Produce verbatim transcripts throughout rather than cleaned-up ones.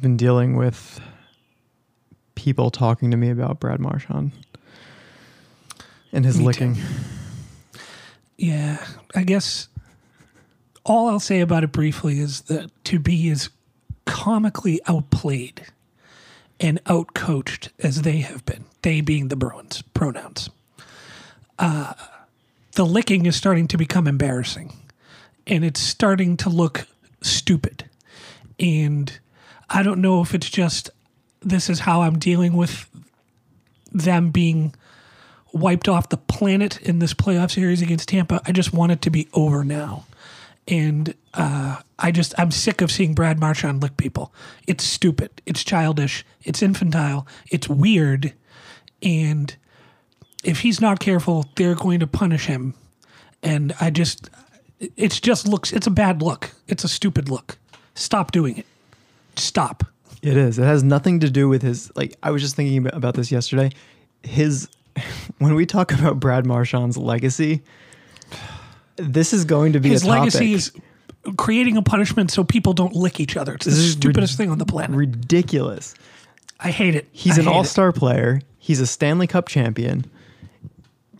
Been dealing with people talking to me about Brad Marchand and his me licking. Too. Yeah, I guess all I'll say about it briefly is that to be as comically outplayed and outcoached as they have been, they being the Bruins, pronouns, uh, the licking is starting to become embarrassing and it's starting to look stupid. And I don't know if it's just this is how I'm dealing with them being wiped off the planet in this playoff series against Tampa. I just want it to be over now. And uh, I just, I'm sick of seeing Brad Marchand lick people. It's stupid. It's childish. It's infantile. It's weird. And if he's not careful, they're going to punish him. And I just, it's just looks, it's a bad look. It's a stupid look. Stop doing it. Stop. It is. It has nothing to do with his, like, I was just thinking about this yesterday. His, when we talk about Brad Marchand's legacy, this is going to be his a topic. His legacy is creating a punishment so people don't lick each other. It's this the stupidest rid- thing on the planet. Ridiculous. I hate it. He's I an all-star it. player. He's a Stanley Cup champion.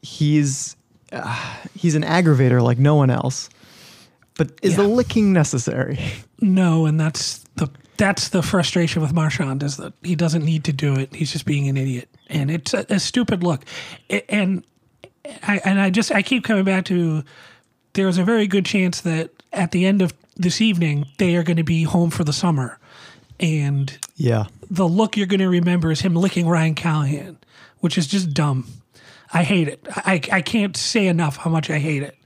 He's, uh, he's an aggravator like no one else. But is yeah. the licking necessary? No, and that's the... That's the frustration with Marchand is that he doesn't need to do it. He's just being an idiot, and it's a, a stupid look. It, and I and I just I keep coming back to there is a very good chance that at the end of this evening they are going to be home for the summer, and yeah, the look you're going to remember is him licking Ryan Callahan, which is just dumb. I hate it. I I can't say enough how much I hate it,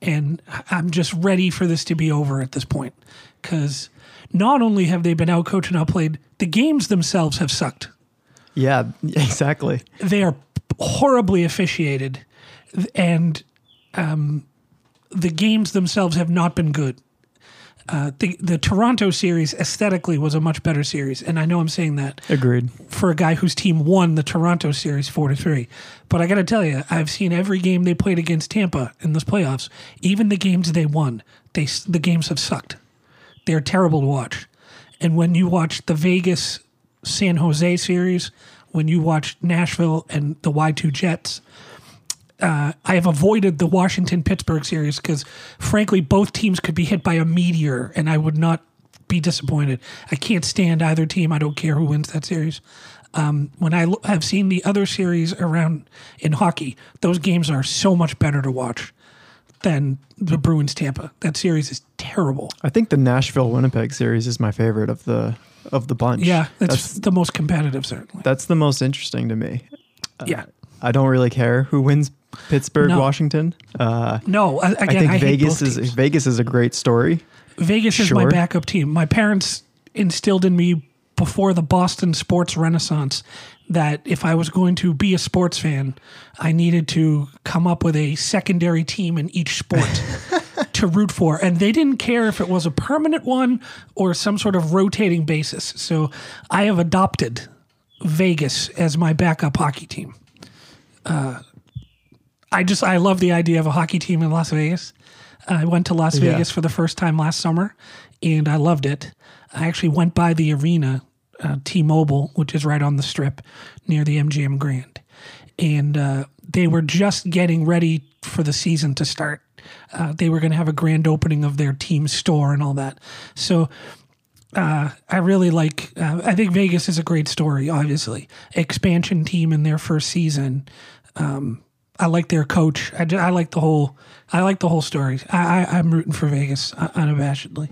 and I'm just ready for this to be over at this point because. Not only have they been outcoached and outplayed, the games themselves have sucked. Yeah, exactly. They are horribly officiated, and um, the games themselves have not been good. Uh, the, the Toronto series aesthetically was a much better series, and I know I'm saying that. Agreed. For a guy whose team won the Toronto series four to three. But I got to tell you, I've seen every game they played against Tampa in this playoffs. Even the games they won, they the games have sucked. They're terrible to watch. And when you watch the Vegas San Jose series, when you watch Nashville and the Y two Jets, uh, I have avoided the Washington Pittsburgh series because, frankly, both teams could be hit by a meteor and I would not be disappointed. I can't stand either team. I don't care who wins that series. Um, when I l- have seen the other series around in hockey, those games are so much better to watch than the Bruins Tampa. That series is terrible. I think the Nashville Winnipeg series is my favorite of the of the bunch. Yeah, that's, that's the most competitive, certainly. That's the most interesting to me. Uh, yeah. I don't really care who wins Pittsburgh, no. Washington. Uh, no, I, again, I think I Vegas hate both is teams. Vegas is a great story. Vegas sure. is my backup team. My parents instilled in me before the Boston sports renaissance that if I was going to be a sports fan, I needed to come up with a secondary team in each sport to root for. And they didn't care if it was a permanent one or some sort of rotating basis. So I have adopted Vegas as my backup hockey team. Uh, I just, I love the idea of a hockey team in Las Vegas. I went to Las yeah. Vegas for the first time last summer and I loved it. I actually went by the arena Uh, T-Mobile, which is right on the strip near the M G M Grand. And uh, they were just getting ready for the season to start. Uh, they were going to have a grand opening of their team store and all that. So uh, I really like, uh, I think Vegas is a great story, obviously. Expansion team in their first season. Um, I like their coach. I, I like the whole, I like the whole story. I, I, I'm rooting for Vegas unabashedly.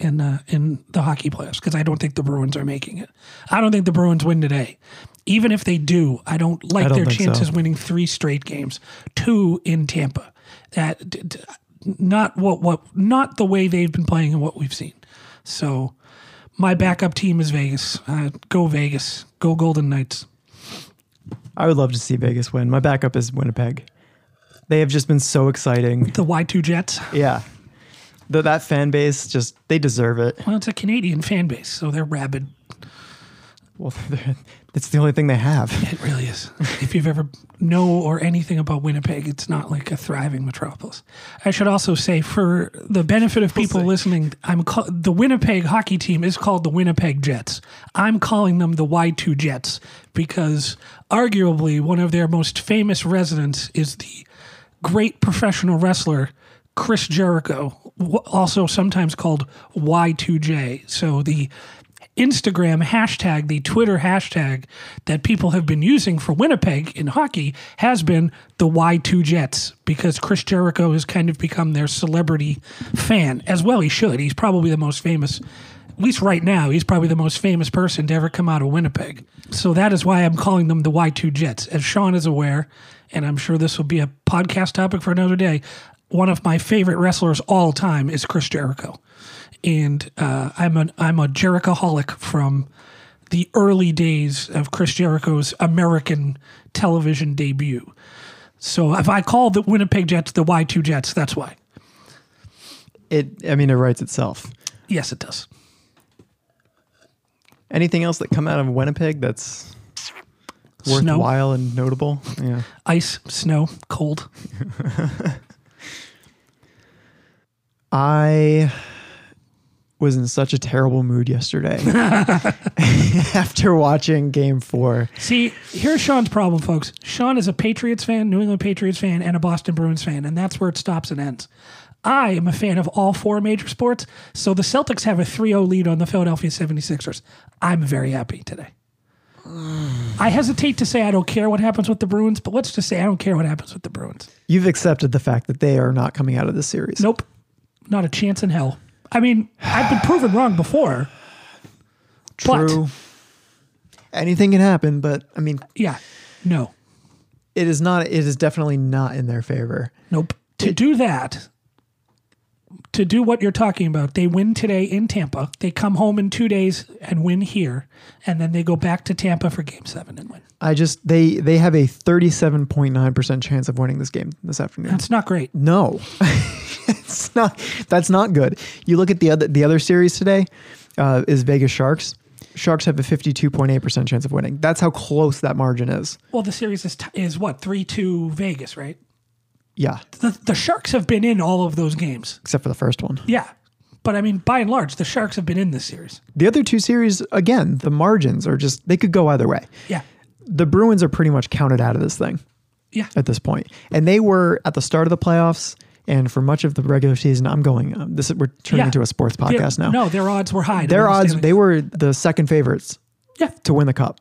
In, uh, in the hockey playoffs because I don't think the Bruins are making it. I don't think the Bruins win today. Even if they do, I don't like I don't their chances so. winning three straight games, two in Tampa. That d- d- not what what not the way they've been playing and what we've seen. So my backup team is Vegas. Uh, go Vegas. Go Golden Knights. I would love to see Vegas win. My backup is Winnipeg. They have just been so exciting. The Y two Jets. Yeah. The, that fan base, just, they deserve it. Well, it's a Canadian fan base, so they're rabid. Well, they're, it's the only thing they have. It really is. If you've ever know or anything about Winnipeg, it's not like a thriving metropolis. I should also say, for the benefit of people we'll listening, I'm call, the Winnipeg hockey team is called the Winnipeg Jets. I'm calling them the Y two Jets because arguably one of their most famous residents is the great professional wrestler Chris Jericho, also sometimes called Y two J. So the Instagram hashtag, the Twitter hashtag that people have been using for Winnipeg in hockey has been the Y two Jets, because Chris Jericho has kind of become their celebrity fan as well. He should. He's probably the most famous, at least right now, he's probably the most famous person to ever come out of Winnipeg. So that is why I'm calling them the Y two Jets. As Sean is aware, and I'm sure this will be a podcast topic for another day, one of my favorite wrestlers all time is Chris Jericho. And uh, I'm an I'm a Jerichoholic from the early days of Chris Jericho's American television debut. So if I call the Winnipeg Jets the Y two Jets, that's why. It I mean, it writes itself. Yes, it does. Anything else that come out of Winnipeg that's worthwhile snow. And notable? Yeah. Ice, snow, cold. I was in such a terrible mood yesterday after watching game four. See, here's Sean's problem, folks. Sean is a Patriots fan, New England Patriots fan, and a Boston Bruins fan, and that's where it stops and ends. I am a fan of all four major sports, so the Celtics have a three oh lead on the Philadelphia seventy-sixers. I'm very happy today. I hesitate to say I don't care what happens with the Bruins, but let's just say I don't care what happens with the Bruins. You've accepted the fact that they are not coming out of this series. Nope. Not a chance in hell. I mean, I've been proven wrong before. True. Anything can happen, but I mean... Yeah, no. It is not. It is definitely not in their favor. Nope. To it, do that, to do what you're talking about, they win today in Tampa. They come home in two days and win here, and then they go back to Tampa for game seven and win. I just... They, they have a thirty-seven point nine percent chance of winning this game this afternoon. That's not great. No. It's not. That's not good. You look at the other the other series today uh, is Vegas Sharks. Sharks have a fifty-two point eight percent chance of winning. That's how close that margin is. Well, the series is t- is what three two Vegas, right? Yeah. The the Sharks have been in all of those games except for the first one. Yeah, but I mean, by and large, the Sharks have been in this series. The other two series, again, the margins are just they could go either way. Yeah. The Bruins are pretty much counted out of this thing. Yeah. At this point, and they were at the start of the playoffs. And for much of the regular season, I'm going, um, this is, we're turning yeah. into a sports podcast they're, now. No, their odds were high. Their odds, they were the second favorites yeah. to win the cup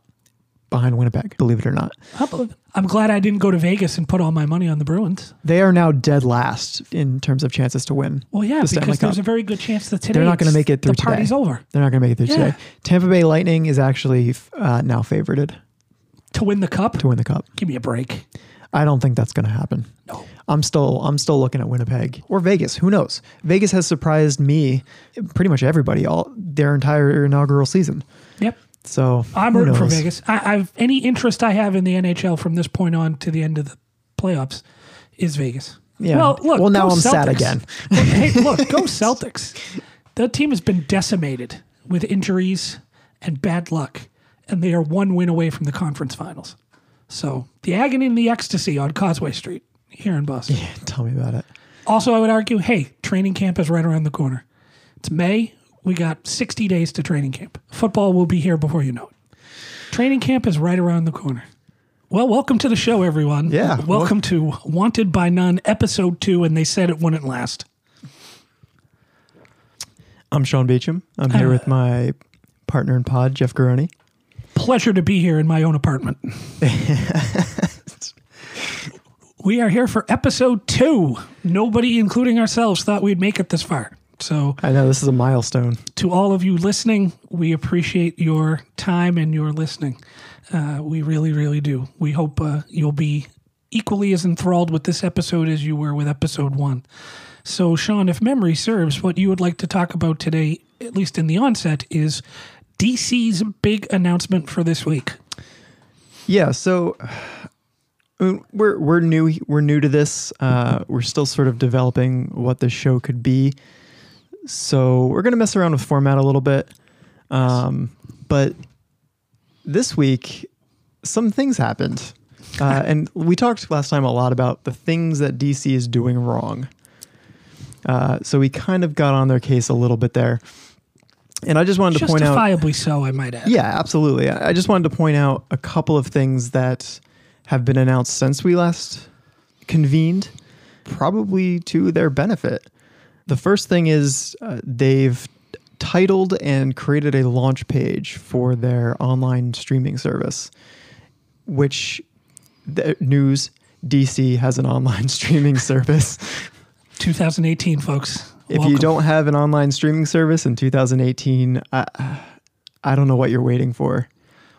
behind Winnipeg, believe it or not. I'm glad I didn't go to Vegas and put all my money on the Bruins. They are now dead last in terms of chances to win. Well, yeah, the because there's cup. A very good chance that today they're not going to make it through the party's today. Over. They're not going to make it through yeah. today. Tampa Bay Lightning is actually uh, now favorited. To win the cup? To win the cup. Give me a break. I don't think that's going to happen. No. I'm still I'm still looking at Winnipeg or Vegas. Who knows? Vegas has surprised me, pretty much everybody, all their entire inaugural season. Yep. So I'm rooting for Vegas. I, I've any interest I have in the N H L from this point on to the end of the playoffs is Vegas. Yeah. Well, look. Well, now I'm Celtics. Sad again. Well, hey, look, go Celtics. The team has been decimated with injuries and bad luck, and they are one win away from the conference finals. So the agony and the ecstasy on Causeway Street here in Boston. Yeah, tell me about it. Also, I would argue, hey, training camp is right around the corner. It's May. We got sixty days to training camp. Football will be here before you know it. Training camp is right around the corner. Well, welcome to the show, everyone. Yeah. Welcome well- to Wanted by None, Episode two, and they said it wouldn't last. I'm Sean Beacham. I'm here uh, with my partner in pod, Jeff Garoni. Pleasure to be here in my own apartment. We are here for episode two. Nobody, including ourselves, thought we'd make it this far. So I know this is a milestone. To all of you listening, we appreciate your time and your listening. Uh, we really, really do. We hope uh, you'll be equally as enthralled with this episode as you were with episode one. So, Sean, if memory serves, what you would like to talk about today, at least in the onset, is D C's big announcement for this week. Yeah, so we're we're new we're new to this. Uh, we're still sort of developing what the show could be. So we're going to mess around with format a little bit. Um, but this week, some things happened. Uh, and we talked last time a lot about the things that D C is doing wrong. Uh, so we kind of got on their case a little bit there. And I just wanted to point out... Justifiably so, I might add. Yeah, absolutely. I just wanted to point out a couple of things that have been announced since we last convened, probably to their benefit. The first thing is uh, they've titled and created a launch page for their online streaming service, which... The news, D C has an online streaming service. twenty eighteen, folks. Welcome. If you don't have an online streaming service in two thousand eighteen, I, I don't know what you're waiting for.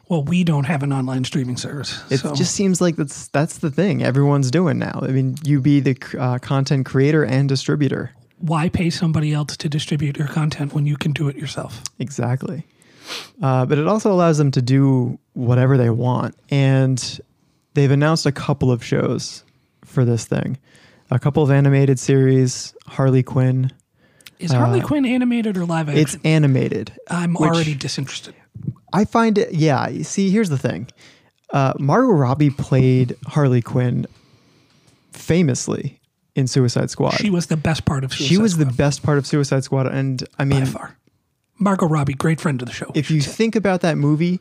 Well, we don't have an online streaming service. It so. just seems like that's that's the thing everyone's doing now. I mean, you be the uh, content creator and distributor. Why pay somebody else to distribute your content when you can do it yourself? Exactly. Uh, but it also allows them to do whatever they want. And... They've announced a couple of shows for this thing. A couple of animated series, Harley Quinn. Is Harley uh, Quinn animated or live action? It's animated. I'm already disinterested. I find it, yeah. You see, here's the thing. Uh, Margot Robbie played Harley Quinn famously in Suicide Squad. She was the best part of Suicide Squad. She was Squad. the best part of Suicide Squad. And I mean... By far. Margot Robbie, great friend of the show. If you say. think about that movie...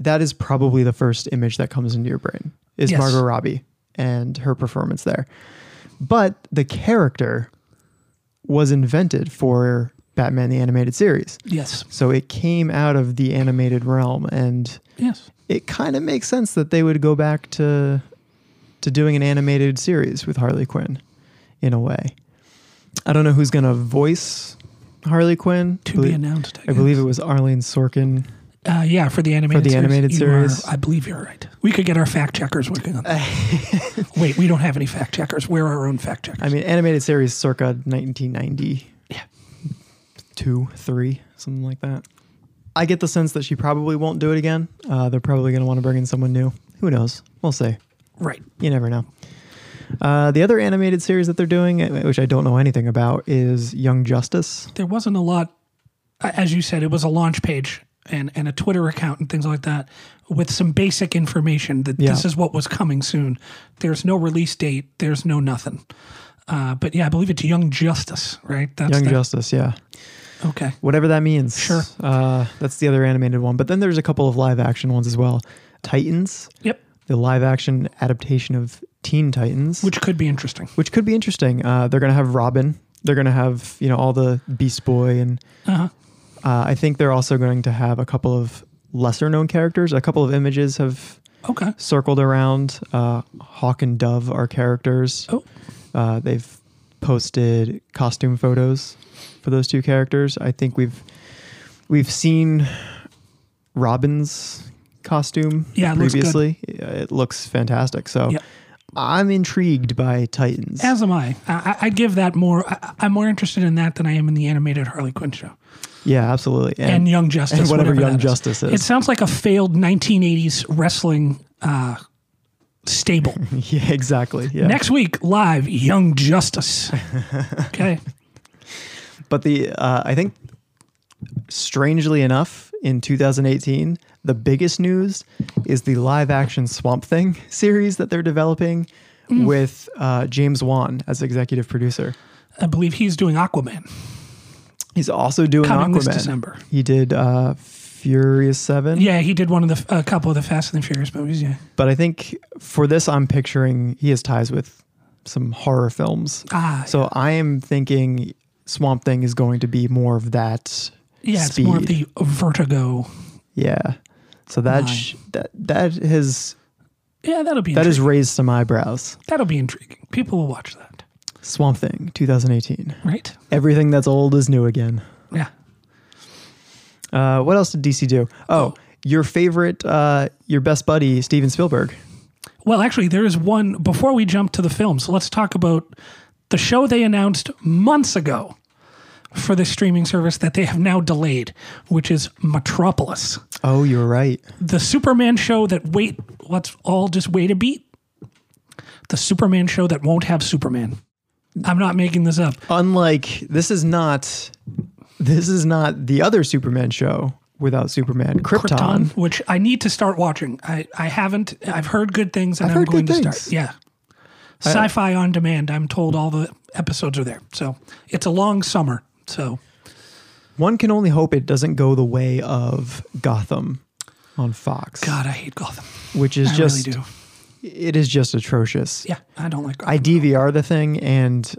That is probably the first image that comes into your brain is yes. Margot Robbie and her performance there. But the character was invented for Batman the Animated Series. Yes. So it came out of the animated realm, and yes. it kind of makes sense that they would go back to to doing an animated series with Harley Quinn in a way. I don't know who's going to voice Harley Quinn. To be announced, I guess. I believe it was Arlene Sorkin. Uh, yeah, for the animated for the series. Animated series. Are, I believe you're right. We could get our fact checkers working on that. Wait, we don't have any fact checkers. We're our own fact checkers. I mean, animated series circa nineteen ninety. Yeah. Two, three, something like that. I get the sense that she probably won't do it again. Uh, they're probably going to want to bring in someone new. Who knows? We'll see. Right. You never know. Uh, the other animated series that they're doing, which I don't know anything about, is Young Justice. There wasn't a lot. As you said, it was a launch page. And, and a Twitter account and things like that with some basic information that yeah. this is what was coming soon. There's no release date. There's no nothing. Uh, but yeah, I believe it's Young Justice, right? That's Young that. Justice, yeah. Okay. Whatever that means. Sure. Uh, that's the other animated one. But then there's a couple of live action ones as well. Titans. Yep. The live action adaptation of Teen Titans. Which could be interesting. Which could be interesting. Uh, they're going to have Robin. They're going to have, you know, all the Beast Boy and... Uh-huh. Uh, I think they're also going to have a couple of lesser-known characters. A couple of images have okay. circled around. Uh, Hawk and Dove are characters. Oh. Uh, they've posted costume photos for those two characters. I think we've we've seen Robin's costume yeah, it previously. Looks good. It looks fantastic. So yep. I'm intrigued by Titans. As am I. I, I give that more. I, I'm more interested in that than I am in the animated Harley Quinn show. Yeah, absolutely. And, and Young Justice. And whatever, whatever Young Justice is. It sounds like a failed nineteen eighties wrestling uh, stable. Yeah, exactly. Yeah. Next week, live, Young Justice. Okay. But the uh, I think, strangely enough, in two thousand eighteen, the biggest news is the live-action Swamp Thing series that they're developing mm. with uh, James Wan as executive producer. I believe he's doing Aquaman. He's also doing Coming Aquaman. This December. He did uh, Furious seven. Yeah, he did one of the a couple of the Fast and the Furious movies. Yeah, but I think for this, I'm picturing he has ties with some horror films. Ah, so yeah. I am thinking Swamp Thing is going to be more of that. Yeah, speed. It's more of the Vertigo. Yeah, so that sh- that that has yeah that'll be that intriguing. Has raised some eyebrows. That'll be intriguing. People will watch that. Swamp Thing, twenty eighteen. Right. Everything that's old is new again. Yeah. Uh, what else did D C do? Oh, your favorite, uh, your best buddy, Steven Spielberg. Well, actually, there is one. Before we jump to the films, let's talk about the show they announced months ago for the streaming service that they have now delayed, which is Metropolis. Oh, you're right. The Superman show that wait, let's all just wait a beat. The Superman show that won't have Superman. I'm not making this up. Unlike, this is not, this is not the other Superman show without Superman, Krypton. Krypton, which I need to start watching. I, I haven't, I've heard good things and I've I'm going to things. start. Yeah. Sci-fi on demand. I'm told all the episodes are there. So it's a long summer. So one can only hope it doesn't go the way of Gotham on Fox. God, I hate Gotham. Which is I just, really do. It is just atrocious. Yeah, I don't like Gotham. I D V R the thing and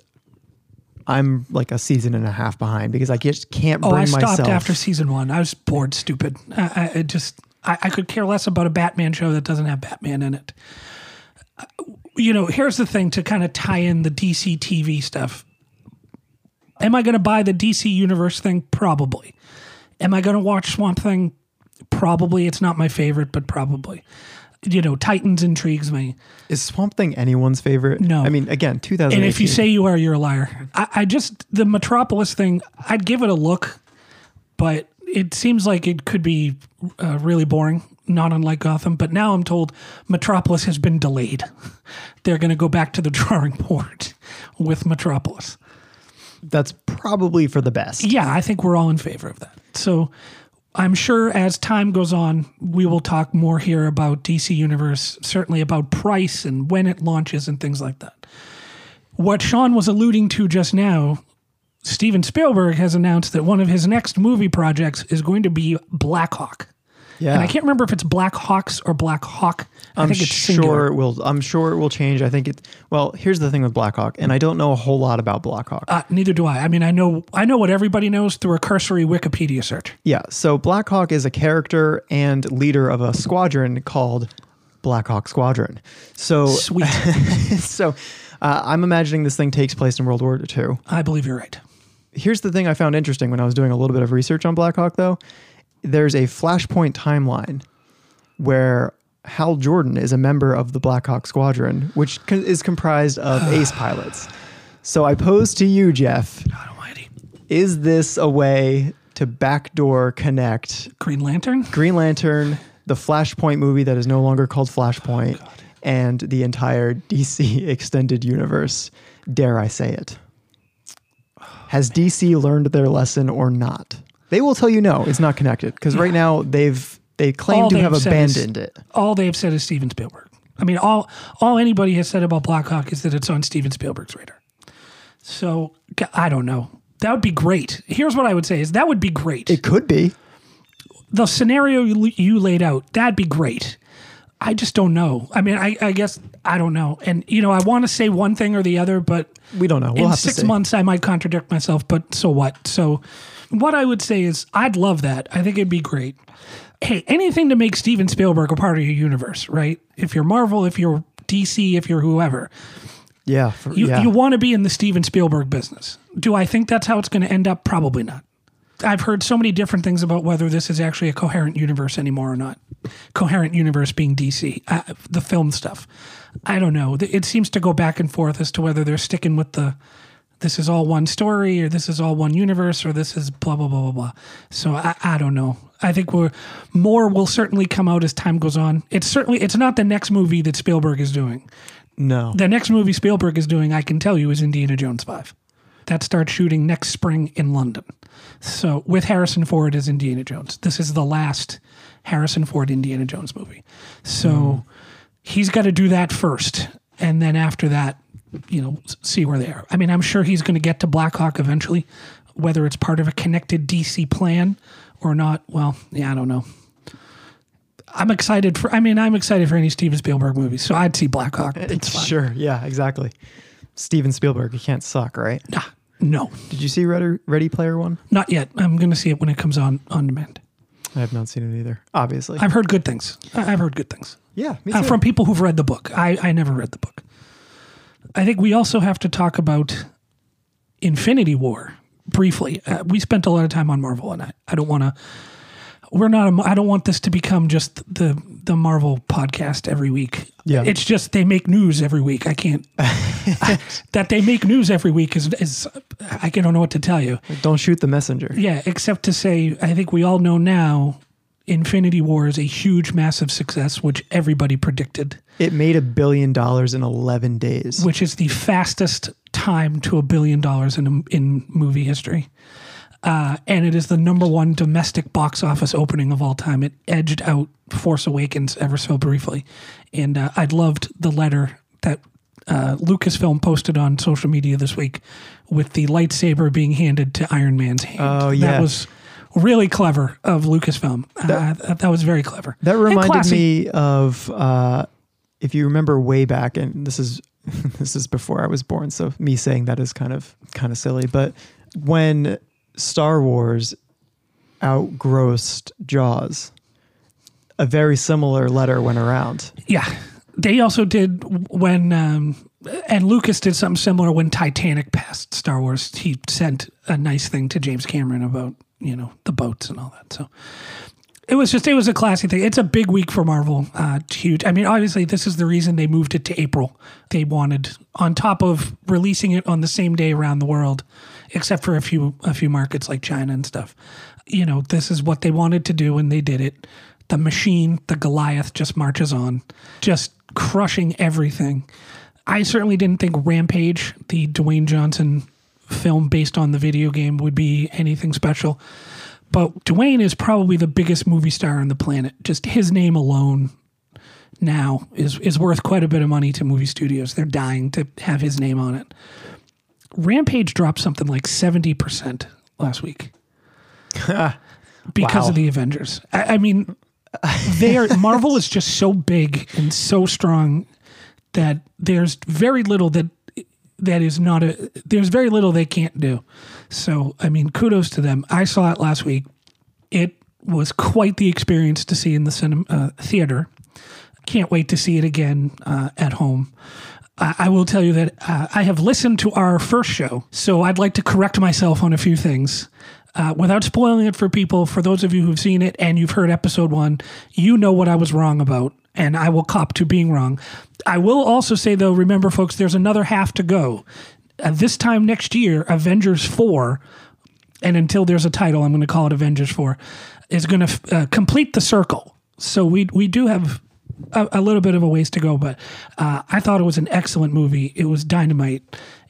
I'm like a season and a half behind because I just can't bring myself. Oh, I stopped myself. after season one. I was bored, stupid. I, I just, I, I could care less about a Batman show that doesn't have Batman in it. You know, here's the thing to kind of tie in the D C T V stuff. Am I going to buy the D C Universe thing? Probably. Am I going to watch Swamp Thing? Probably. It's not my favorite, but probably. You know, Titans intrigues me. Is Swamp Thing anyone's favorite? No. I mean, again, two thousand eighteen. And if you say you are, you're a liar. I, I just, the Metropolis thing, I'd give it a look, but it seems like it could be uh, really boring, not unlike Gotham. But now I'm told Metropolis has been delayed. They're going to go back to the drawing board with Metropolis. That's probably for the best. Yeah, I think we're all in favor of that. So I'm sure as time goes on, we will talk more here about D C Universe, certainly about price and when it launches and things like that. What Sean was alluding to just now, Steven Spielberg has announced that one of his next movie projects is going to be Black Hawk. Yeah. And I can't remember if it's Black Hawks or Black Hawk. I I'm think it's sure singular. it will. I'm sure it will change. I think it. Well, here's the thing with Black Hawk, and I don't know a whole lot about Black Hawk. Uh, neither do I. I mean, I know I know what everybody knows through a cursory Wikipedia search. Yeah. So Black Hawk is a character and leader of a squadron called Black Hawk Squadron. So sweet. so uh, I'm imagining this thing takes place in World War Two. I believe you're right. Here's the thing I found interesting when I was doing a little bit of research on Black Hawk, though. There's a Flashpoint timeline where Hal Jordan is a member of the Black Hawk Squadron, which co- is comprised of ace pilots. So I pose to you, Jeff, God almighty, is this a way to backdoor connect Green Lantern? Green Lantern, the Flashpoint movie that is no longer called Flashpoint, oh, and the entire D C extended universe, dare I say it. Has oh, D C learned their lesson or not? They will tell you no, it's not connected because yeah. right now they've they claim all to have abandoned is, it. All they've said is Steven Spielberg. I mean, all all anybody has said about Black Hawk is that it's on Steven Spielberg's radar. So I don't know. That would be great. Here's what I would say is that would be great. It could be the scenario you, you laid out. That'd be great. I just don't know. I mean, I, I guess I don't know. And you know, I want to say one thing or the other, but we don't know. We'll in have six to months, I might contradict myself. But so what? So. What I would say is I'd love that. I think it'd be great. Hey, anything to make Steven Spielberg a part of your universe, right? If you're Marvel, if you're D C, if you're whoever. Yeah. For, you yeah. you want to be in the Steven Spielberg business. Do I think that's how it's going to end up? Probably not. I've heard so many different things about whether this is actually a coherent universe anymore or not. Coherent universe being D C, uh, the film stuff. I don't know. It seems to go back and forth as to whether they're sticking with the this is all one story, or this is all one universe, or this is blah, blah, blah, blah, blah. So I, I don't know. I think we're, more will certainly come out as time goes on. It's certainly, it's not the next movie that Spielberg is doing. No. The next movie Spielberg is doing, I can tell you, is Indiana Jones five. That starts shooting next spring in London. So with Harrison Ford as Indiana Jones. This is the last Harrison Ford Indiana Jones movie. So mm. he's got to do that first. And then after that, you know, see where they are. I mean, I'm sure he's going to get to Black Hawk eventually, whether it's part of a connected D C plan or not. Well, yeah, I don't know. I'm excited for, I mean, I'm excited for any Steven Spielberg movie, so I'd see Black Hawk. It's fun. Sure. Yeah, exactly. Steven Spielberg, you can't suck, right? Nah, no. Did you see Ready, Ready Player One? Not yet. I'm going to see it when it comes on on demand. I have not seen it either, obviously. I've heard good things. I've heard good things. Yeah, me too. Uh, from people who've read the book. I, I never read the book. I think we also have to talk about Infinity War briefly. Uh, we spent a lot of time on Marvel, and I, I don't want to. We're not. A, I don't want this to become just the the Marvel podcast every week. Yeah. It's just they make news every week. I can't. I, that they make news every week is, is, I don't know what to tell you. Like, don't shoot the messenger. Yeah, except to say, I think we all know now, Infinity War is a huge, massive success, which everybody predicted. It made a billion dollars in eleven days. Which is the fastest time to a billion dollars in in movie history. Uh, and it is the number one domestic box office opening of all time. It edged out Force Awakens ever so briefly. And uh, I loved the letter that uh, Lucasfilm posted on social media this week with the lightsaber being handed to Iron Man's hand. Oh, yeah. That was really clever of Lucasfilm. That, uh, that was very clever. That reminded me of, uh, if you remember way back, and this is this is before I was born, so me saying that is kind of kind of silly, but when Star Wars outgrossed Jaws, a very similar letter went around. Yeah. They also did when, um, and Lucas did something similar when Titanic passed Star Wars. He sent a nice thing to James Cameron about, you know, the boats and all that. So it was just, it was a classy thing. It's a big week for Marvel. Uh, it's huge. I mean, obviously, this is the reason they moved it to April. They wanted, on top of releasing it on the same day around the world, except for a few a few markets like China and stuff. You know, this is what they wanted to do, and they did it. The machine, the Goliath, just marches on, just crushing everything. I certainly didn't think Rampage, the Dwayne Johnson film based on the video game, would be anything special. But Dwayne is probably the biggest movie star on the planet. Just his name alone now is, is worth quite a bit of money to movie studios. They're dying to have his name on it. Rampage dropped something like seventy percent last week because wow. of the Avengers. I, I mean, they are, Marvel is just so big and so strong that there's very little that that is not a, there's very little they can't do. So, I mean, kudos to them. I saw it last week. It was quite the experience to see in the cinema, uh, theater. Can't wait to see it again uh, at home. I will tell you that uh, I have listened to our first show, so I'd like to correct myself on a few things. Uh, without spoiling it for people, for those of you who've seen it and you've heard episode one, you know what I was wrong about, and I will cop to being wrong. I will also say, though, remember, folks, there's another half to go. Uh, this time next year, Avengers four, and until there's a title, I'm going to call it Avengers four, is going to uh, complete the circle. So we we do have A, a little bit of a ways to go, but uh, I thought it was an excellent movie. It was dynamite.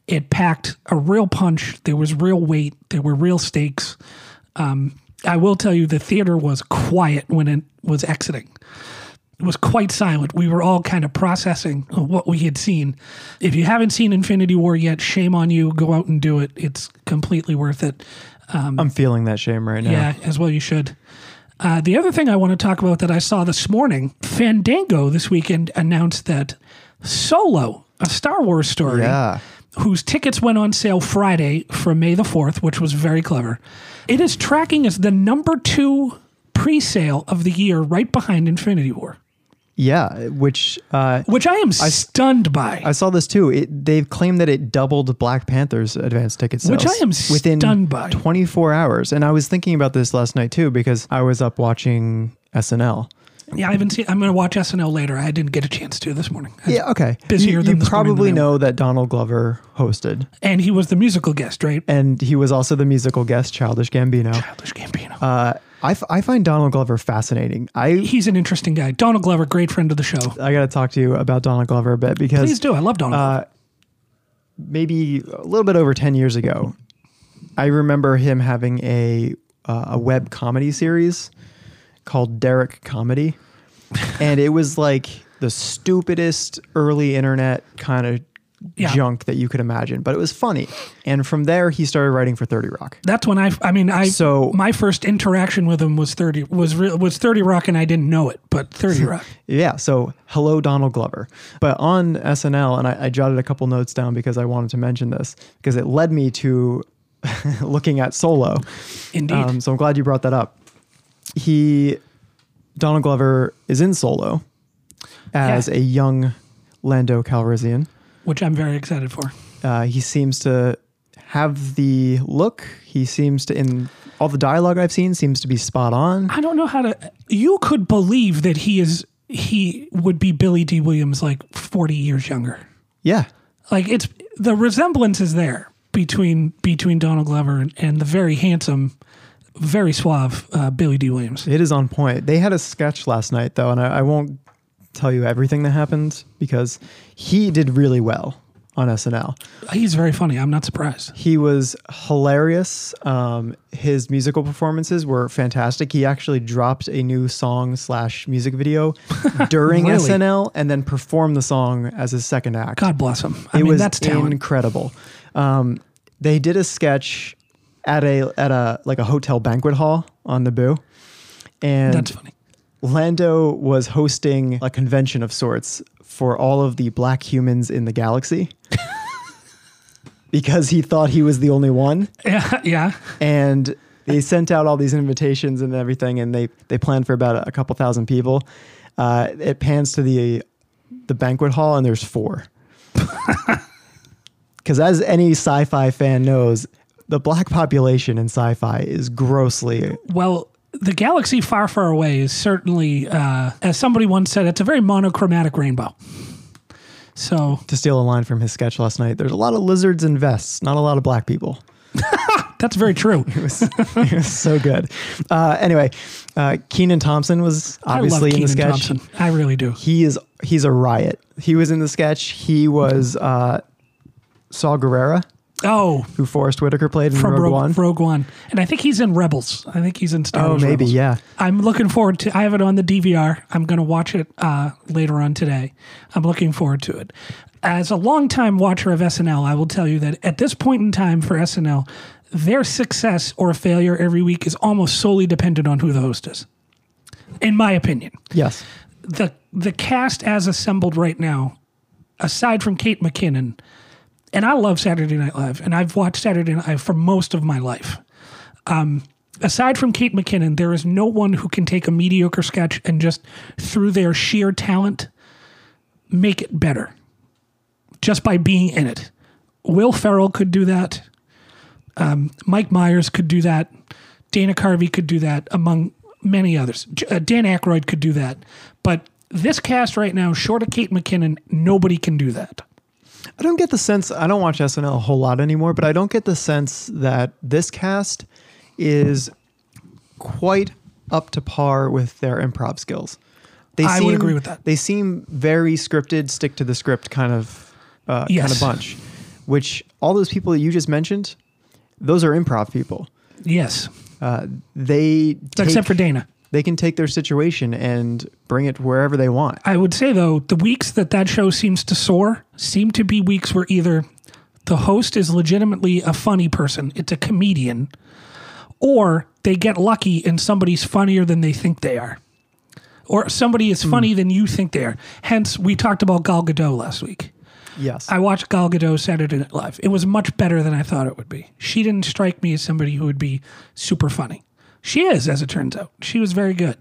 It packed a real punch. There was real weight. There were real stakes. Um, I will tell you the theater was quiet when it was exiting. It was quite silent. We were all kind of processing what we had seen. If you haven't seen Infinity War yet, shame on you. Go out and do it. It's completely worth it. Um, I'm feeling that shame right now. Yeah, as well you should. Uh, the other thing I want to talk about that I saw this morning, Fandango this weekend announced that Solo, a Star Wars story, yeah. whose tickets went on sale Friday for May the fourth, which was very clever. It is tracking as the number two pre-sale of the year, right behind Infinity War. Yeah, which... Uh, which I am I, stunned by. I saw this too. It, they've claimed that it doubled Black Panther's advanced ticket sales. Which I am stunned by. Within twenty-four hours. And I was thinking about this last night too, because I was up watching S N L. Yeah, I haven't seen... I'm going to watch S N L later. I didn't get a chance to this morning. Yeah, okay. Busier you, than you this morning. You probably know that Donald Glover hosted. And he was the musical guest, right? And he was also the musical guest, Childish Gambino. Childish Gambino. Uh... I, f- I find Donald Glover fascinating. I He's an interesting guy. Donald Glover, great friend of the show. I got to talk to you about Donald Glover a bit because... Please do. I love Donald uh, Glover. Maybe a little bit over ten years ago, I remember him having a, uh, a web comedy series called Derek Comedy. And it was like the stupidest early internet kind of Yeah. junk that you could imagine, but it was funny. And from there, he started writing for thirty Rock. That's when I, I mean, I, so my first interaction with him was thirty was was thirty Rock, and I didn't know it, but thirty Rock. Yeah. So hello, Donald Glover. But on S N L, and I, I jotted a couple notes down because I wanted to mention this because it led me to looking at Solo. Indeed. Um, so I'm glad you brought that up. He, Donald Glover is in Solo as yeah. a young Lando Calrissian. Which I'm very excited for. Uh, he seems to have the look. He seems to, in all the dialogue I've seen, seems to be spot on. I don't know how to... You could believe that he is he would be Billy Dee Williams, like forty years younger. Yeah. Like, it's, the resemblance is there between, between Donald Glover and, and the very handsome, very suave uh, Billy Dee Williams. It is on point. They had a sketch last night, though, and I, I won't tell you everything that happened because he did really well on S N L. He's very funny. I'm not surprised. He was hilarious. Um, his musical performances were fantastic. He actually dropped a new song slash music video during really? S N L and then performed the song as his second act. God bless him. I it mean, was that's talent. Incredible. Um, they did a sketch at a at a like a hotel banquet hall on Naboo, and that's funny. Lando was hosting a convention of sorts for all of the black humans in the galaxy because he thought he was the only one. Yeah, yeah. And they sent out all these invitations and everything, and they, they planned for about a couple thousand people. Uh, it pans to the the banquet hall, and there's four. Because as any sci-fi fan knows, the black population in sci-fi is grossly... Well... The galaxy far, far away is certainly, uh, as somebody once said, it's a very monochromatic rainbow. So, to steal a line from his sketch last night, there's a lot of lizards in vests, not a lot of black people. That's very true. It was, it was so good. Uh, anyway, uh, Kenan Thompson was obviously in the sketch. I love Kenan Thompson. I really do. He is he's a riot. He was in the sketch. He was uh, Saw Gerrera. Oh, who Forrest Whitaker played in from Rogue, Rogue One? Rogue One, and I think he's in Rebels. I think he's in Star Wars. Oh, maybe Rebels. Yeah. I'm looking forward to. I have it on the D V R. I'm going to watch it uh, later on today. I'm looking forward to it. As a longtime watcher of S N L, I will tell you that at this point in time for S N L, their success or failure every week is almost solely dependent on who the host is, in my opinion. Yes. the The cast as assembled right now, aside from Kate McKinnon. And I love Saturday Night Live, and I've watched Saturday Night Live for most of my life. Um, aside from Kate McKinnon, there is no one who can take a mediocre sketch and just, through their sheer talent, make it better just by being in it. Will Ferrell could do that. Um, Mike Myers could do that. Dana Carvey could do that, among many others. Uh, Dan Aykroyd could do that. But this cast right now, short of Kate McKinnon, nobody can do that. I don't get the sense, I don't watch S N L a whole lot anymore, but I don't get the sense that this cast is quite up to par with their improv skills. They I seem, would agree with that. They seem very scripted, stick to the script kind of, uh, yes. kind of bunch, which all those people that you just mentioned, those are improv people. Yes. Uh, they take, Except for Dana. They can take their situation and bring it wherever they want. I would say, though, the weeks that that show seems to soar seem to be weeks where either the host is legitimately a funny person, it's a comedian, or they get lucky and somebody's funnier than they think they are. Or somebody is funny mm. than you think they are. Hence, we talked about Gal Gadot last week. Yes. I watched Gal Gadot Saturday Night Live. It was much better than I thought it would be. She didn't strike me as somebody who would be super funny. She is, as it turns out. She was very good.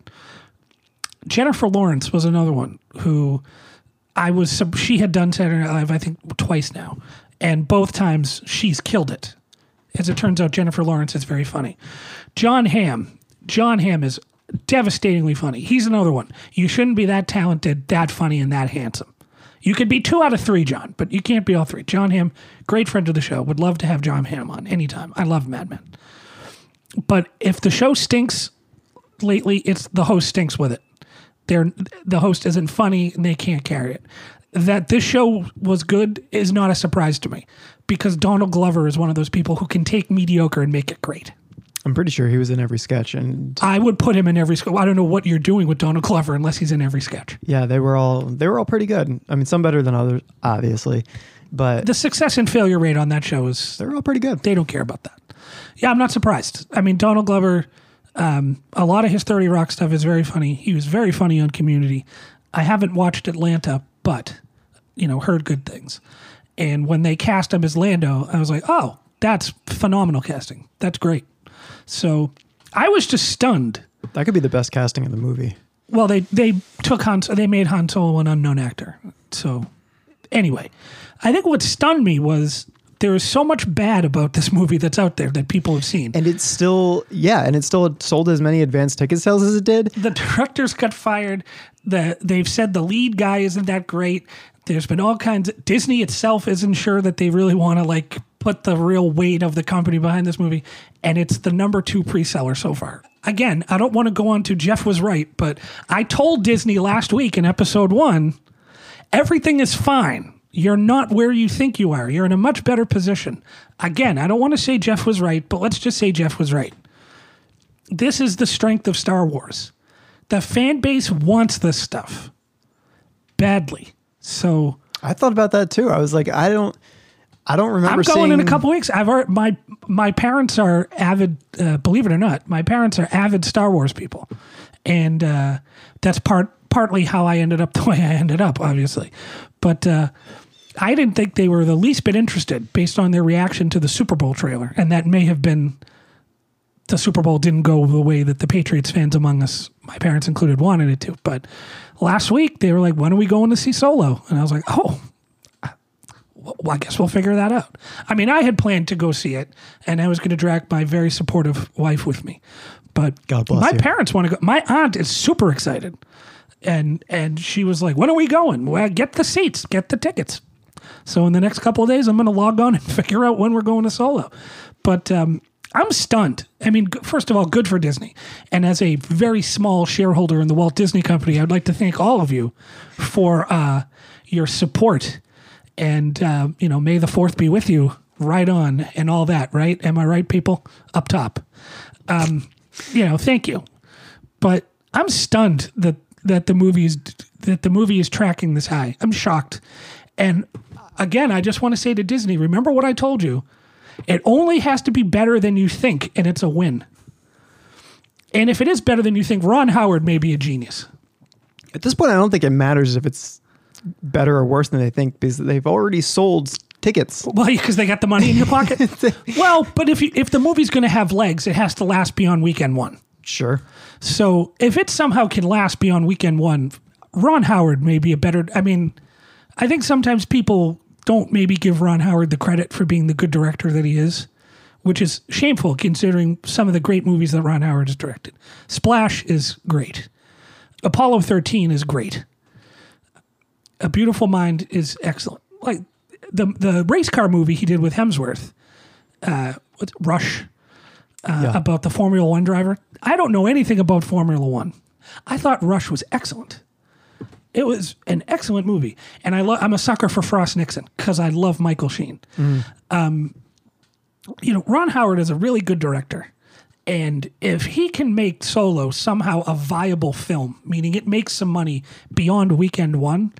Jennifer Lawrence was another one who I was, she had done Saturday Night Live, I think, twice now. And both times she's killed it. As it turns out, Jennifer Lawrence is very funny. Jon Hamm. Jon Hamm is devastatingly funny. He's another one. You shouldn't be that talented, that funny, and that handsome. You could be two out of three, John, but you can't be all three. Jon Hamm, great friend of the show. Would love to have Jon Hamm on anytime. I love Mad Men. But if the show stinks lately, it's the host stinks with it. They're, the host isn't funny, and they can't carry it. That this show was good is not a surprise to me, because Donald Glover is one of those people who can take mediocre and make it great. I'm pretty sure he was in every sketch. And I would put him in every sketch. I don't know what you're doing with Donald Glover unless he's in every sketch. Yeah, they were all they were all pretty good. I mean, some better than others, obviously. But the success and failure rate on that show is... They're all pretty good. They don't care about that. Yeah, I'm not surprised. I mean, Donald Glover, um, a lot of his thirty rock stuff is very funny. He was very funny on Community. I haven't watched Atlanta, but, you know, heard good things. And when they cast him as Lando, I was like, oh, that's phenomenal casting. That's great. So I was just stunned. That could be the best casting in the movie. Well, they, they took Han, they made Han Solo an unknown actor. So anyway, I think what stunned me was... there is so much bad about this movie that's out there that people have seen. And it's still, yeah, and it still sold as many advanced ticket sales as it did. The directors got fired. The, they've said the lead guy isn't that great. There's been all kinds of, Disney itself isn't sure that they really want to, like, put the real weight of the company behind this movie. And it's the number two pre-seller so far. Again, I don't want to go on to Jeff was right, but I told Disney last week in episode one, everything is fine. You're not where you think you are. You're in a much better position. Again, I don't want to say Jeff was right, but let's just say Jeff was right. This is the strength of Star Wars. The fan base wants this stuff badly. So I thought about that too. I was like, I don't, I don't remember. I'm going seeing... in a couple weeks. I've already, my my parents are avid, uh, believe it or not, my parents are avid Star Wars people, and uh, that's part partly how I ended up the way I ended up, obviously. But uh, I didn't think they were the least bit interested based on their reaction to the Super Bowl trailer, and that may have been the Super Bowl didn't go the way that the Patriots fans among us, my parents included, wanted it to, but. Last week, they were like, when are we going to see Solo? And I was like, oh, well, I guess we'll figure that out. I mean, I had planned to go see it, and I was going to drag my very supportive wife with me. But God bless my you. Parents want to go. My aunt is super excited. And and she was like, when are we going? Well, get the seats. Get the tickets. So in the next couple of days, I'm going to log on and figure out when we're going to Solo. But um, I'm stunned. I mean, first of all, good for Disney. And as a very small shareholder in the Walt Disney Company, I would like to thank all of you for uh, your support. And, uh, you know, may the fourth be with you, right on, and all that, right? Am I right, people? Up top. Um, you know, thank you. But I'm stunned that, that, the movie is, that the movie is tracking this high. I'm shocked. And, again, I just want to say to Disney, remember what I told you. It only has to be better than you think, and it's a win. And if it is better than you think, Ron Howard may be a genius. At this point, I don't think it matters if it's better or worse than they think, because they've already sold tickets. Well, because they got the money in your pocket. Well, but if you, if the movie's going to have legs, it has to last beyond weekend one. Sure. So if it somehow can last beyond weekend one, Ron Howard may be a better... I mean, I think sometimes people... don't maybe give Ron Howard the credit for being the good director that he is, which is shameful considering some of the great movies that Ron Howard has directed. Splash is great. Apollo thirteen is great. A Beautiful Mind is excellent. Like the the race car movie he did with Hemsworth, uh, Rush, uh, yeah. about the Formula One driver. I don't know anything about Formula One. I thought Rush was excellent. It was an excellent movie, and I lo- I'm a sucker for Frost Nixon because I love Michael Sheen. Mm. Um, you know, Ron Howard is a really good director, and if he can make Solo somehow a viable film, meaning it makes some money beyond weekend one,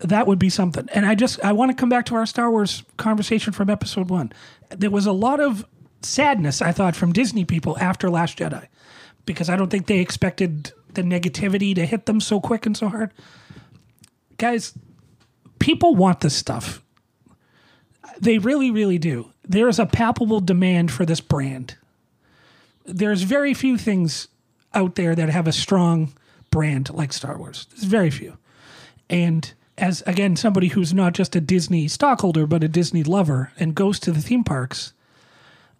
that would be something. And I just I want to come back to our Star Wars conversation from episode one. There was a lot of sadness, I thought, from Disney people after Last Jedi, because I don't think they expected the negativity to hit them so quick and so hard. Guys, people want this stuff. They really, really do. There is a palpable demand for this brand. There's very few things out there that have a strong brand like Star Wars. There's very few. And as, again, somebody who's not just a Disney stockholder, but a Disney lover and goes to the theme parks,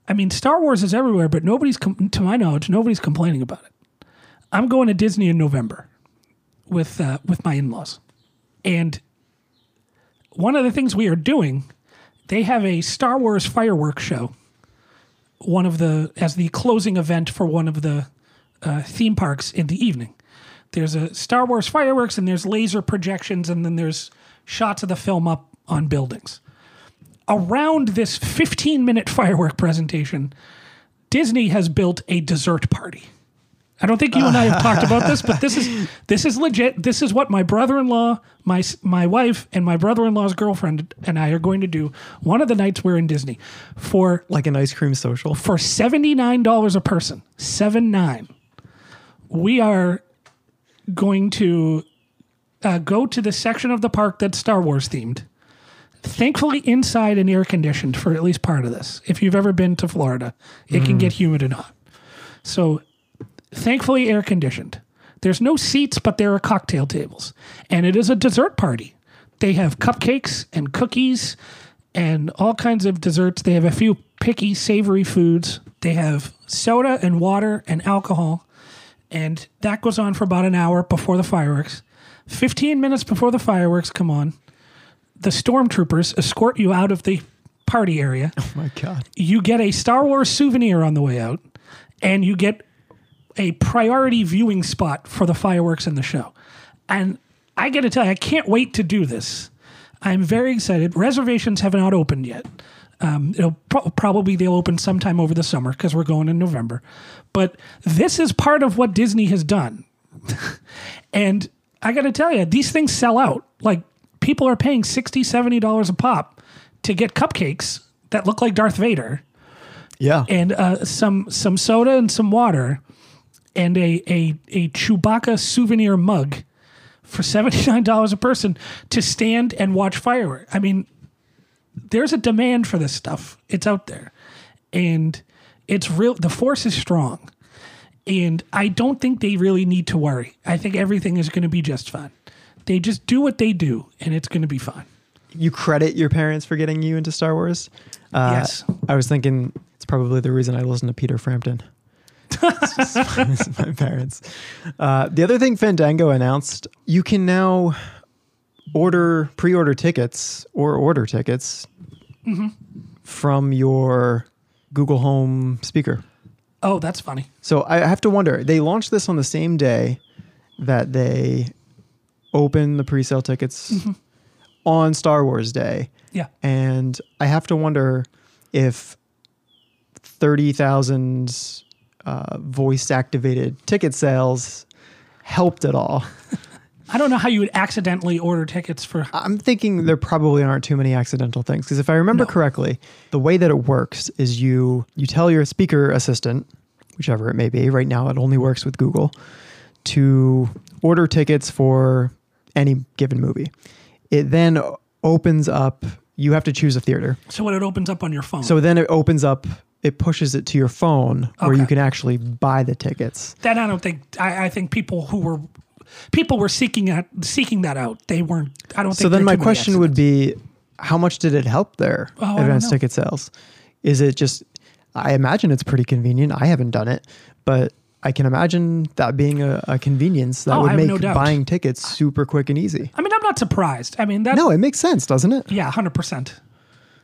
I mean, Star Wars is everywhere, but nobody's, com- to my knowledge, nobody's complaining about it. I'm going to Disney in November with uh, with my in-laws. And one of the things we are doing, they have a Star Wars fireworks show, one of the as the closing event for one of the uh, theme parks in the evening. There's a Star Wars fireworks, and there's laser projections, and then there's shots of the film up on buildings. Around this fifteen-minute firework presentation, Disney has built a dessert party. I don't think you and I have talked about this, but this is this is legit. This is what my brother-in-law, my my wife, and my brother-in-law's girlfriend and I are going to do one of the nights we're in Disney for like an ice cream social for seventy-nine dollars a person, seven nine. We are going to uh, go to the section of the park that's Star Wars themed. Thankfully, inside and air conditioned for at least part of this. If you've ever been to Florida, it mm. can get humid and hot. So. Thankfully air conditioned. There's no seats, but there are cocktail tables. And it is a dessert party. They have cupcakes and cookies and all kinds of desserts. They have a few picky, savory foods. They have soda and water and alcohol. And that goes on for about an hour before the fireworks. fifteen minutes before the fireworks come on, the stormtroopers escort you out of the party area. Oh, my God. You get a Star Wars souvenir on the way out, and you get a priority viewing spot for the fireworks and the show. And I got to tell you, I can't wait to do this. I'm very excited. Reservations have not opened yet. Um, it'll pro- probably they'll open sometime over the summer because we're going in November. But this is part of what Disney has done. And I got to tell you, these things sell out. Like, people are paying sixty dollars, seventy dollars a pop to get cupcakes that look like Darth Vader. Yeah. And uh, some some soda and some water and a, a, a Chewbacca souvenir mug for seventy-nine dollars a person to stand and watch fireworks. I mean, there's a demand for this stuff. It's out there. And it's real. The force is strong. And I don't think they really need to worry. I think everything is going to be just fine. They just do what they do, and it's going to be fine. You credit your parents for getting you into Star Wars? Uh, yes. I was thinking it's probably the reason I listen to Peter Frampton. It's just it's my parents. Uh, the other thing Fandango announced, you can now order, pre-order tickets or order tickets mm-hmm. from your Google Home speaker. Oh, that's funny. So I have to wonder, they launched this on the same day that they opened the pre-sale tickets mm-hmm. on Star Wars Day. Yeah. And I have to wonder if thirty thousand uh, voice-activated ticket sales helped at all. I don't know how you would accidentally order tickets for... I'm thinking there probably aren't too many accidental things. Because if I remember no. correctly, the way that it works is you you tell your speaker assistant, whichever it may be, right now it only works with Google, to order tickets for any given movie. It then opens up... You have to choose a theater. So when it opens up on your phone. So then it opens up... It pushes it to your phone okay. where you can actually buy the tickets. That I don't think... I, I think people who were... People were seeking out, seeking that out. They weren't. I don't. think So then, my question would be, how much did it help their oh, advanced ticket sales? Is it just? I imagine it's pretty convenient. I haven't done it, but I can imagine that being a, a convenience that oh, would make no buying tickets super quick and easy. I mean, I'm not surprised. I mean, that no, it makes sense, doesn't it? Yeah, one hundred percent.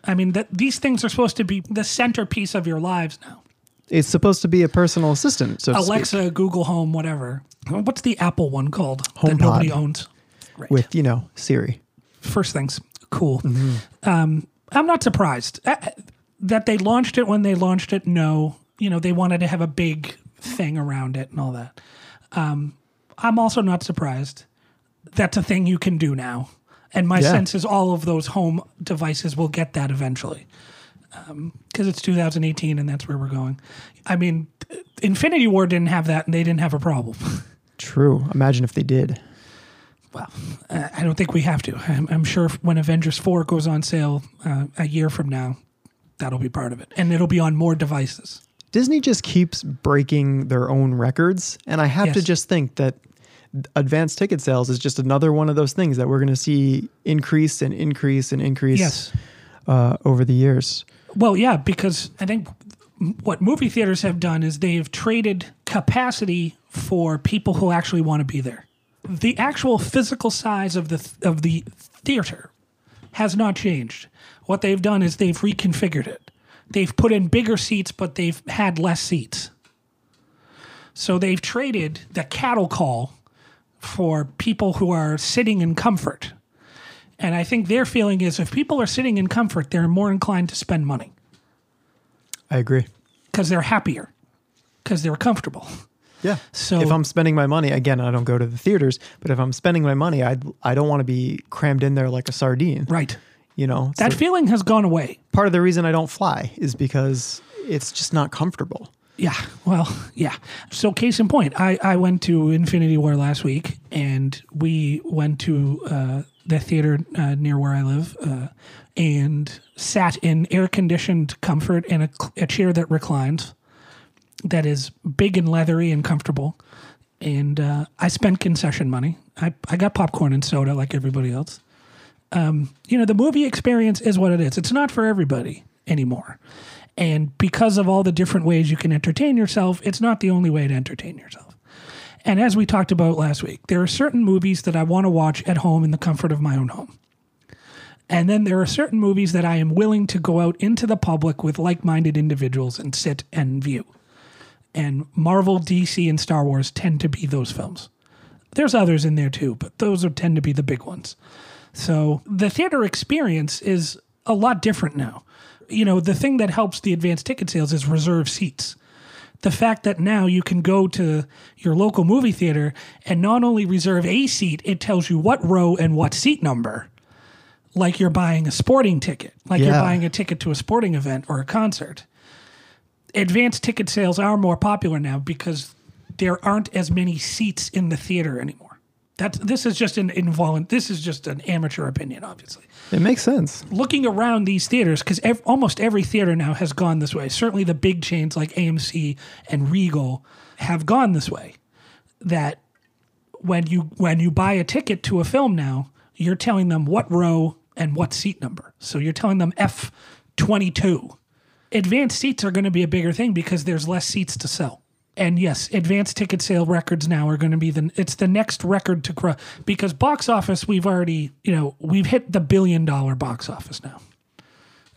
I mean, that these things are supposed to be the centerpiece of your lives now. It's supposed to be a personal assistant. So Alexa, Google Home, whatever. What's the Apple one called HomePod that nobody owns? Right. With, you know, Siri. First things. Cool. Mm-hmm. Um, I'm not surprised that they launched it when they launched it. No. You know, they wanted to have a big thing around it and all that. Um, I'm also not surprised. That's a thing you can do now. And my yeah. sense is all of those home devices will get that eventually. Um, because it's two thousand eighteen and that's where we're going. I mean, Infinity War didn't have that and they didn't have a problem. True. Imagine if they did. Well, I don't think we have to. I'm, I'm sure when Avengers four goes on sale uh, a year from now, that'll be part of it. And it'll be on more devices. Disney just keeps breaking their own records. And I have yes. to just think that advanced ticket sales is just another one of those things that we're going to see increase and increase and increase yes. uh, over the years. Well, yeah, because I think what movie theaters have done is they've traded capacity for people who actually want to be there. The actual physical size of the th- of the theater has not changed. What they've done is they've reconfigured it. They've put in bigger seats, but they've had less seats. So they've traded the cattle call for people who are sitting in comfort. And I think their feeling is if people are sitting in comfort, they're more inclined to spend money. I agree. Because they're happier. Because they're comfortable. Yeah. So if I'm spending my money, again, I don't go to the theaters, but if I'm spending my money, I I don't want to be crammed in there like a sardine. Right. You know? That so feeling has gone away. Part of the reason I don't fly is because it's just not comfortable. Yeah. Well, yeah. So case in point, I, I went to Infinity War last week, and we went to... Uh, the theater uh, near where I live, uh, and sat in air-conditioned comfort in a, a chair that reclines, that is big and leathery and comfortable. And uh, I spent concession money. I, I got popcorn and soda like everybody else. um, you know, the movie experience is what it is. It's not for everybody anymore. And because of all the different ways you can entertain yourself, it's not the only way to entertain yourself. And as we talked about last week, there are certain movies that I want to watch at home in the comfort of my own home. And then there are certain movies that I am willing to go out into the public with like-minded individuals and sit and view. And Marvel, D C, and Star Wars tend to be those films. There's others in there too, but those are, tend to be the big ones. So the theater experience is a lot different now. You know, the thing that helps the advanced ticket sales is reserve seats. The fact that now you can go to your local movie theater and not only reserve a seat, it tells you what row and what seat number. Like you're buying a sporting ticket, like yeah. you're buying a ticket to a sporting event or a concert. Advanced ticket sales are more popular now because there aren't as many seats in the theater anymore. That's, this is just an involunt, this is just an amateur opinion, obviously. It makes sense. Looking around these theaters, because ev- almost every theater now has gone this way. Certainly the big chains like A M C and Regal have gone this way. That when you when you buy a ticket to a film now, you're telling them what row and what seat number. So you're telling them F twenty-two. Advanced seats are going to be a bigger thing because there's less seats to sell. And yes, advanced ticket sale records now are going to be the, it's the next record to cross, because box office, we've already, you know, we've hit the billion dollar box office now.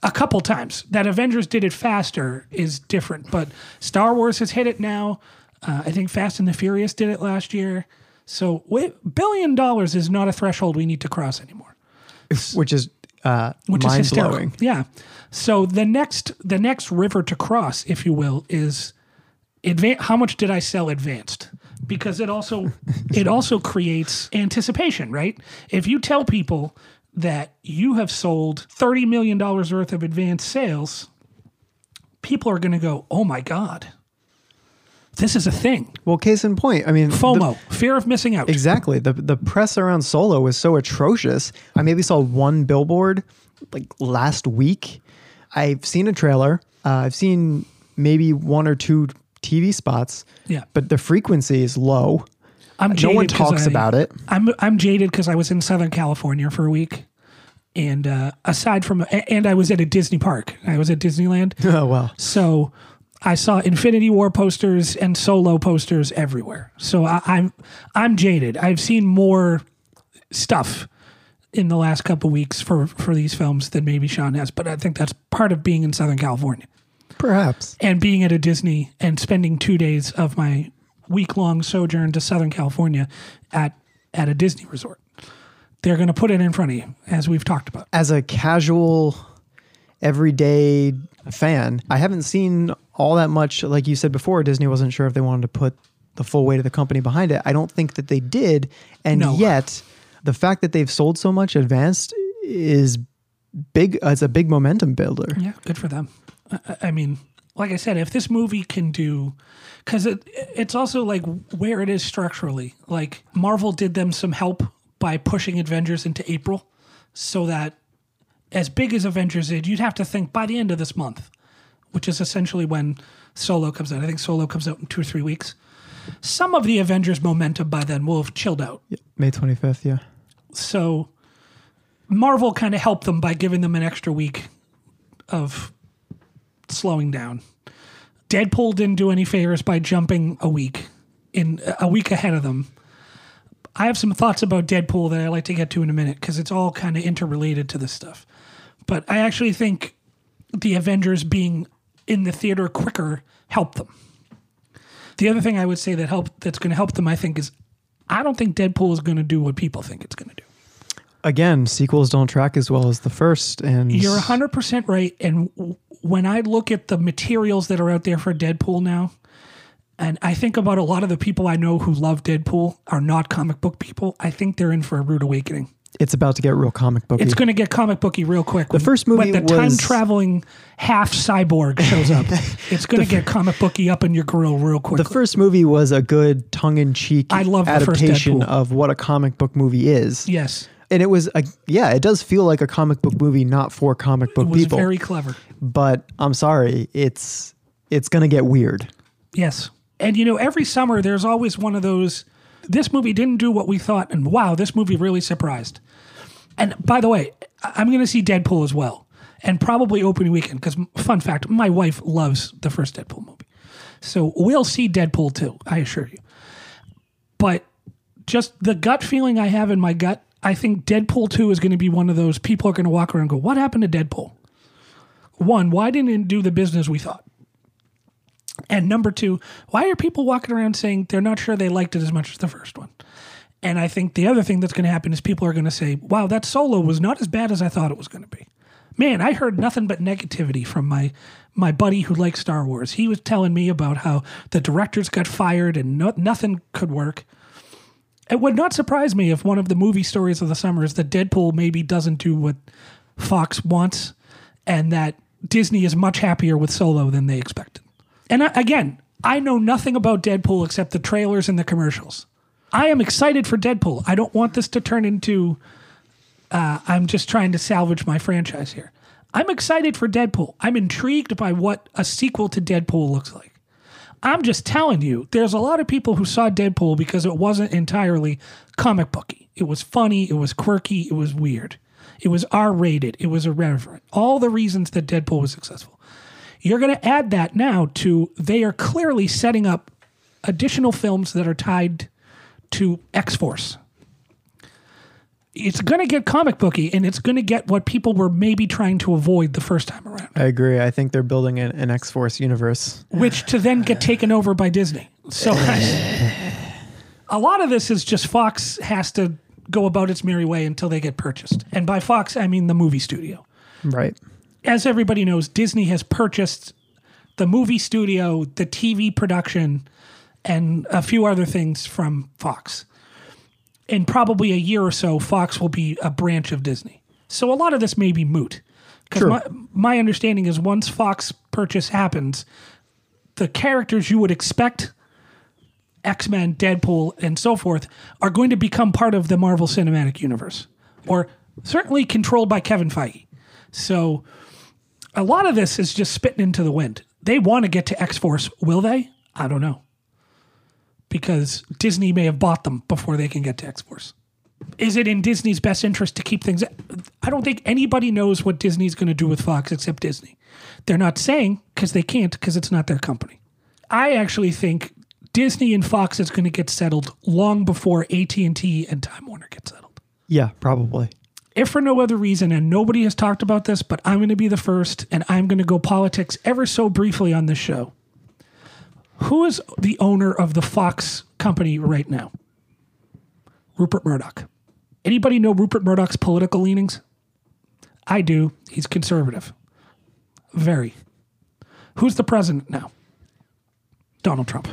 A couple times. That Avengers did it faster is different, but Star Wars has hit it now. Uh, I think Fast and the Furious did it last year. So a billion dollars is not a threshold we need to cross anymore. Which is uh, Which mind is hysterical. Blowing. Yeah. So the next the next river to cross, if you will, is advan- how much did I sell advanced? Because it also it also creates anticipation, right? If you tell people that you have sold thirty million dollars worth of advanced sales, people are going to go, oh my God. This is a thing. Well, case in point, I mean... FOMO, the, fear of missing out. Exactly. The the press around Solo was so atrocious. I maybe saw one billboard like last week. I've seen a trailer. Uh, I've seen maybe one or two T V spots. Yeah. But the frequency is low. I'm no jaded one talks I, about it. I'm, I'm jaded because I was in Southern California for a week. And uh, aside from... And I was at a Disney park. I was at Disneyland. Oh, wow. So... I saw Infinity War posters and Solo posters everywhere. So I, I'm I'm jaded. I've seen more stuff in the last couple of weeks for, for these films than maybe Sean has, but I think that's part of being in Southern California. Perhaps. And being at a Disney and spending two days of my week-long sojourn to Southern California at, at a Disney resort. They're going to put it in front of you, as we've talked about. As a casual, everyday fan, I haven't seen... all that much, like you said before, Disney wasn't sure if they wanted to put the full weight of the company behind it. I don't think that they did. And no. Yet, the fact that they've sold so much advanced is big. It's a big momentum builder. Yeah, good for them. I, I mean, like I said, if this movie can do... Because it, it's also like where it is structurally. Like Marvel did them some help by pushing Avengers into April so that as big as Avengers did, you'd have to think by the end of this month, which is essentially when Solo comes out. I think Solo comes out in two or three weeks. Some of the Avengers momentum by then will have chilled out. May twenty-fifth, yeah. So Marvel kind of helped them by giving them an extra week of slowing down. Deadpool didn't do any favors by jumping a week, in a week ahead of them. I have some thoughts about Deadpool that I'd like to get to in a minute because it's all kind of interrelated to this stuff. But I actually think the Avengers being... in the theater quicker, help them. The other thing I would say that help that's going to help them, I think, is I don't think Deadpool is going to do what people think it's going to do. Again, sequels don't track as well as the first. And you're one hundred percent right. And w- when I look at the materials that are out there for Deadpool now, and I think about a lot of the people I know who love Deadpool are not comic book people, I think they're in for a rude awakening. It's about to get real comic booky. It's going to get comic booky real quick. The first movie, when the was... time traveling half cyborg shows up, it's going to get comic booky up in your grill real quick. The first movie was a good tongue in cheek adaptation of what a comic book movie is. Yes, and it was a yeah. It does feel like a comic book movie, not for comic book people. It was people, very clever. But I'm sorry, it's it's going to get weird. Yes, and you know, every summer there's always one of those. This movie didn't do what we thought, and wow, this movie really surprised. And by the way, I'm going to see Deadpool as well, and probably opening weekend, because fun fact, my wife loves the first Deadpool movie. So we'll see Deadpool too, I assure you. But just the gut feeling I have in my gut, I think Deadpool two is going to be one of those people are going to walk around and go, what happened to Deadpool? One, why didn't it do the business we thought? And number two, why are people walking around saying they're not sure they liked it as much as the first one? And I think the other thing that's going to happen is people are going to say, wow, that Solo was not as bad as I thought it was going to be. Man, I heard nothing but negativity from my my buddy who likes Star Wars. He was telling me about how the directors got fired and no, nothing could work. It would not surprise me if one of the movie stories of the summer is that Deadpool maybe doesn't do what Fox wants and that Disney is much happier with Solo than they expected. And I, again, I know nothing about Deadpool except the trailers and the commercials. I am excited for Deadpool. I don't want this to turn into... Uh, I'm just trying to salvage my franchise here. I'm excited for Deadpool. I'm intrigued by what a sequel to Deadpool looks like. I'm just telling you, there's a lot of people who saw Deadpool because it wasn't entirely comic booky. It was funny. It was quirky. It was weird. It was R-rated. It was irreverent. All the reasons that Deadpool was successful. You're going to add that now to they are clearly setting up additional films that are tied to X-Force. It's going to get comic booky, and it's going to get what people were maybe trying to avoid the first time around. I agree. I think they're building an, an X-Force universe. Which to then get taken over by Disney. So a lot of this is just Fox has to go about its merry way until they get purchased. And by Fox, I mean the movie studio. Right. As everybody knows, Disney has purchased the movie studio, the T V production, and a few other things from Fox. In probably a year or so, Fox will be a branch of Disney. So a lot of this may be moot. Because my, my understanding is once Fox purchase happens, the characters you would expect, X-Men, Deadpool, and so forth, are going to become part of the Marvel Cinematic Universe. Or certainly controlled by Kevin Feige. So a lot of this is just spitting into the wind. They want to get to X-Force. Will they? I don't know. Because Disney may have bought them before they can get to X-Force. Is it in Disney's best interest to keep things... I don't think anybody knows what Disney's going to do with Fox except Disney. They're not saying because they can't because it's not their company. I actually think Disney and Fox is going to get settled long before A T and T and Time Warner get settled. Yeah, probably. If for no other reason, and nobody has talked about this, but I'm going to be the first, and I'm going to go politics ever so briefly on this show. Who is the owner of the Fox company right now? Rupert Murdoch. Anybody know Rupert Murdoch's political leanings? I do. He's conservative. Very. Who's the president now? Donald Trump.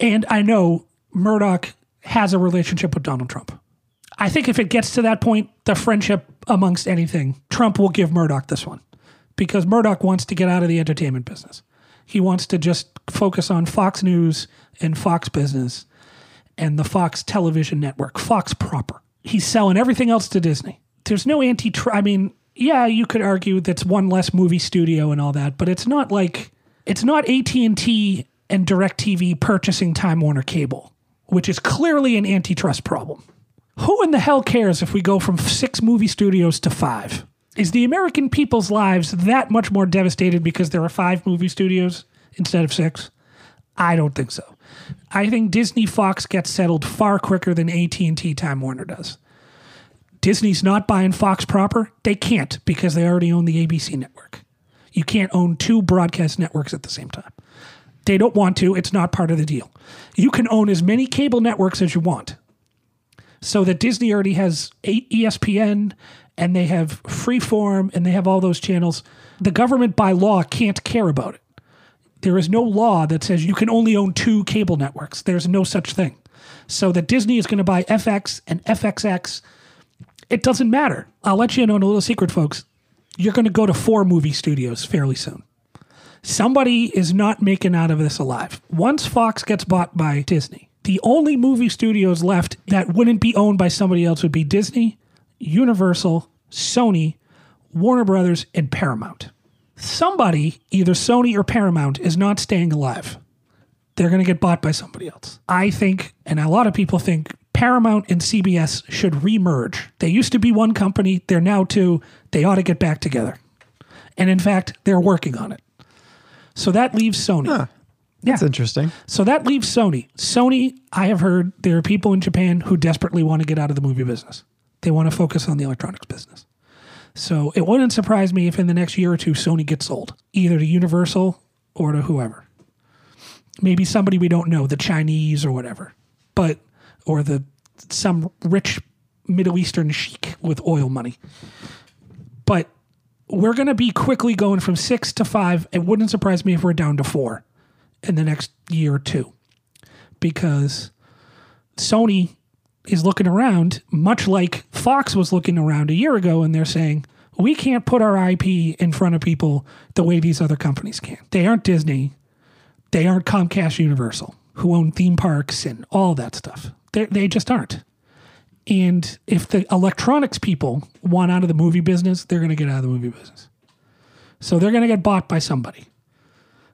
And I know Murdoch has a relationship with Donald Trump. I think if it gets to that point, the friendship amongst anything, Trump will give Murdoch this one. Because Murdoch wants to get out of the entertainment business. He wants to just focus on Fox News and Fox Business and the Fox Television Network, Fox proper. He's selling everything else to Disney. There's no anti... I mean, yeah, you could argue that's one less movie studio and all that, but it's not like... It's not A T and T and DirecTV purchasing Time Warner Cable, which is clearly an antitrust problem. Who in the hell cares if we go from six movie studios to five? Is the American people's lives that much more devastated because there are five movie studios instead of six? I don't think so. I think Disney Fox gets settled far quicker than A T and T Time Warner does. Disney's not buying Fox proper. They can't because they already own the A B C network. You can't own two broadcast networks at the same time. They don't want to. It's not part of the deal. You can own as many cable networks as you want. So that Disney already has E S P N and they have Freeform, and they have all those channels. The government, by law, can't care about it. There is no law that says you can only own two cable networks. There's no such thing. So that Disney is going to buy F X and F X X, it doesn't matter. I'll let you in on a little secret, folks. You're going to go to four movie studios fairly soon. Somebody is not making out of this alive. Once Fox gets bought by Disney, the only movie studios left that wouldn't be owned by somebody else would be Disney, Universal, Sony, Warner Brothers, and Paramount. Somebody, either Sony or Paramount, is not staying alive. They're going to get bought by somebody else. I think, and a lot of people think, Paramount and C B S should remerge. They used to be one company. They're now two. They ought to get back together. And in fact, they're working on it. So that leaves Sony. Huh. That's yeah. interesting. So that leaves Sony. Sony, I have heard there are people in Japan who desperately want to get out of the movie business. They want to focus on the electronics business. So it wouldn't surprise me if in the next year or two, Sony gets sold, either to Universal or to whoever. Maybe somebody we don't know, the Chinese or whatever, but or the some rich Middle Eastern sheik with oil money. But we're going to be quickly going from six to five. It wouldn't surprise me if we're down to four in the next year or two, because Sony is looking around, much like Fox was looking around a year ago, and they're saying, we can't put our I P in front of people the way these other companies can. They aren't Disney. They aren't Comcast Universal, who own theme parks and all that stuff. They they just aren't. And if the electronics people want out of the movie business, they're going to get out of the movie business. So they're going to get bought by somebody,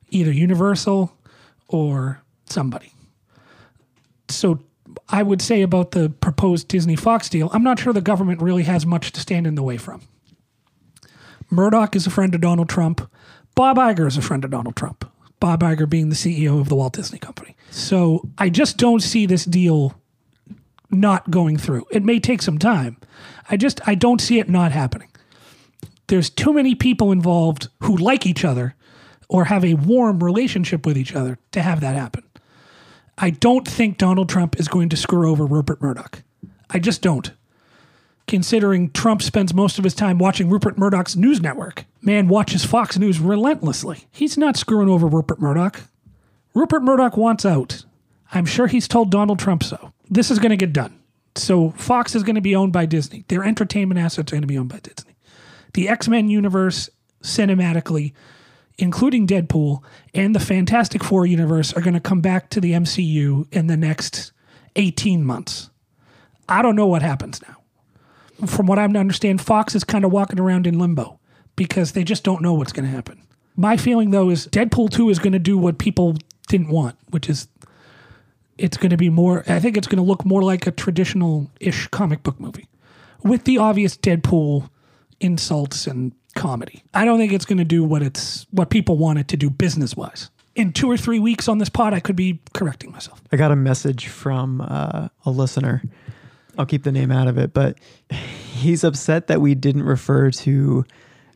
either Universal or somebody. So I would say about the proposed Disney-Fox deal, I'm not sure the government really has much to stand in the way from. Murdoch is a friend of Donald Trump. Bob Iger is a friend of Donald Trump. Bob Iger being the C E O of the Walt Disney Company. So I just don't see this deal not going through. It may take some time. I just, I don't see it not happening. There's too many people involved who like each other or have a warm relationship with each other to have that happen. I don't think Donald Trump is going to screw over Rupert Murdoch. I just don't. Considering Trump spends most of his time watching Rupert Murdoch's news network. Man watches Fox News relentlessly. He's not screwing over Rupert Murdoch. Rupert Murdoch wants out. I'm sure he's told Donald Trump so. This is going to get done. So Fox is going to be owned by Disney. Their entertainment assets are going to be owned by Disney. The X-Men universe, cinematically, including Deadpool, and the Fantastic Four universe are going to come back to the M C U in the next eighteen months. I don't know what happens now. From what I understand, Fox is kind of walking around in limbo because they just don't know what's going to happen. My feeling, though, is Deadpool two is going to do what people didn't want, which is it's going to be more, I think it's going to look more like a traditional-ish comic book movie with the obvious Deadpool insults and comedy. I don't think it's going to do what it's what people want it to do business-wise. In two or three weeks on this pod, I could be correcting myself. I got a message from uh, a listener. I'll keep the name out of it, but he's upset that we didn't refer to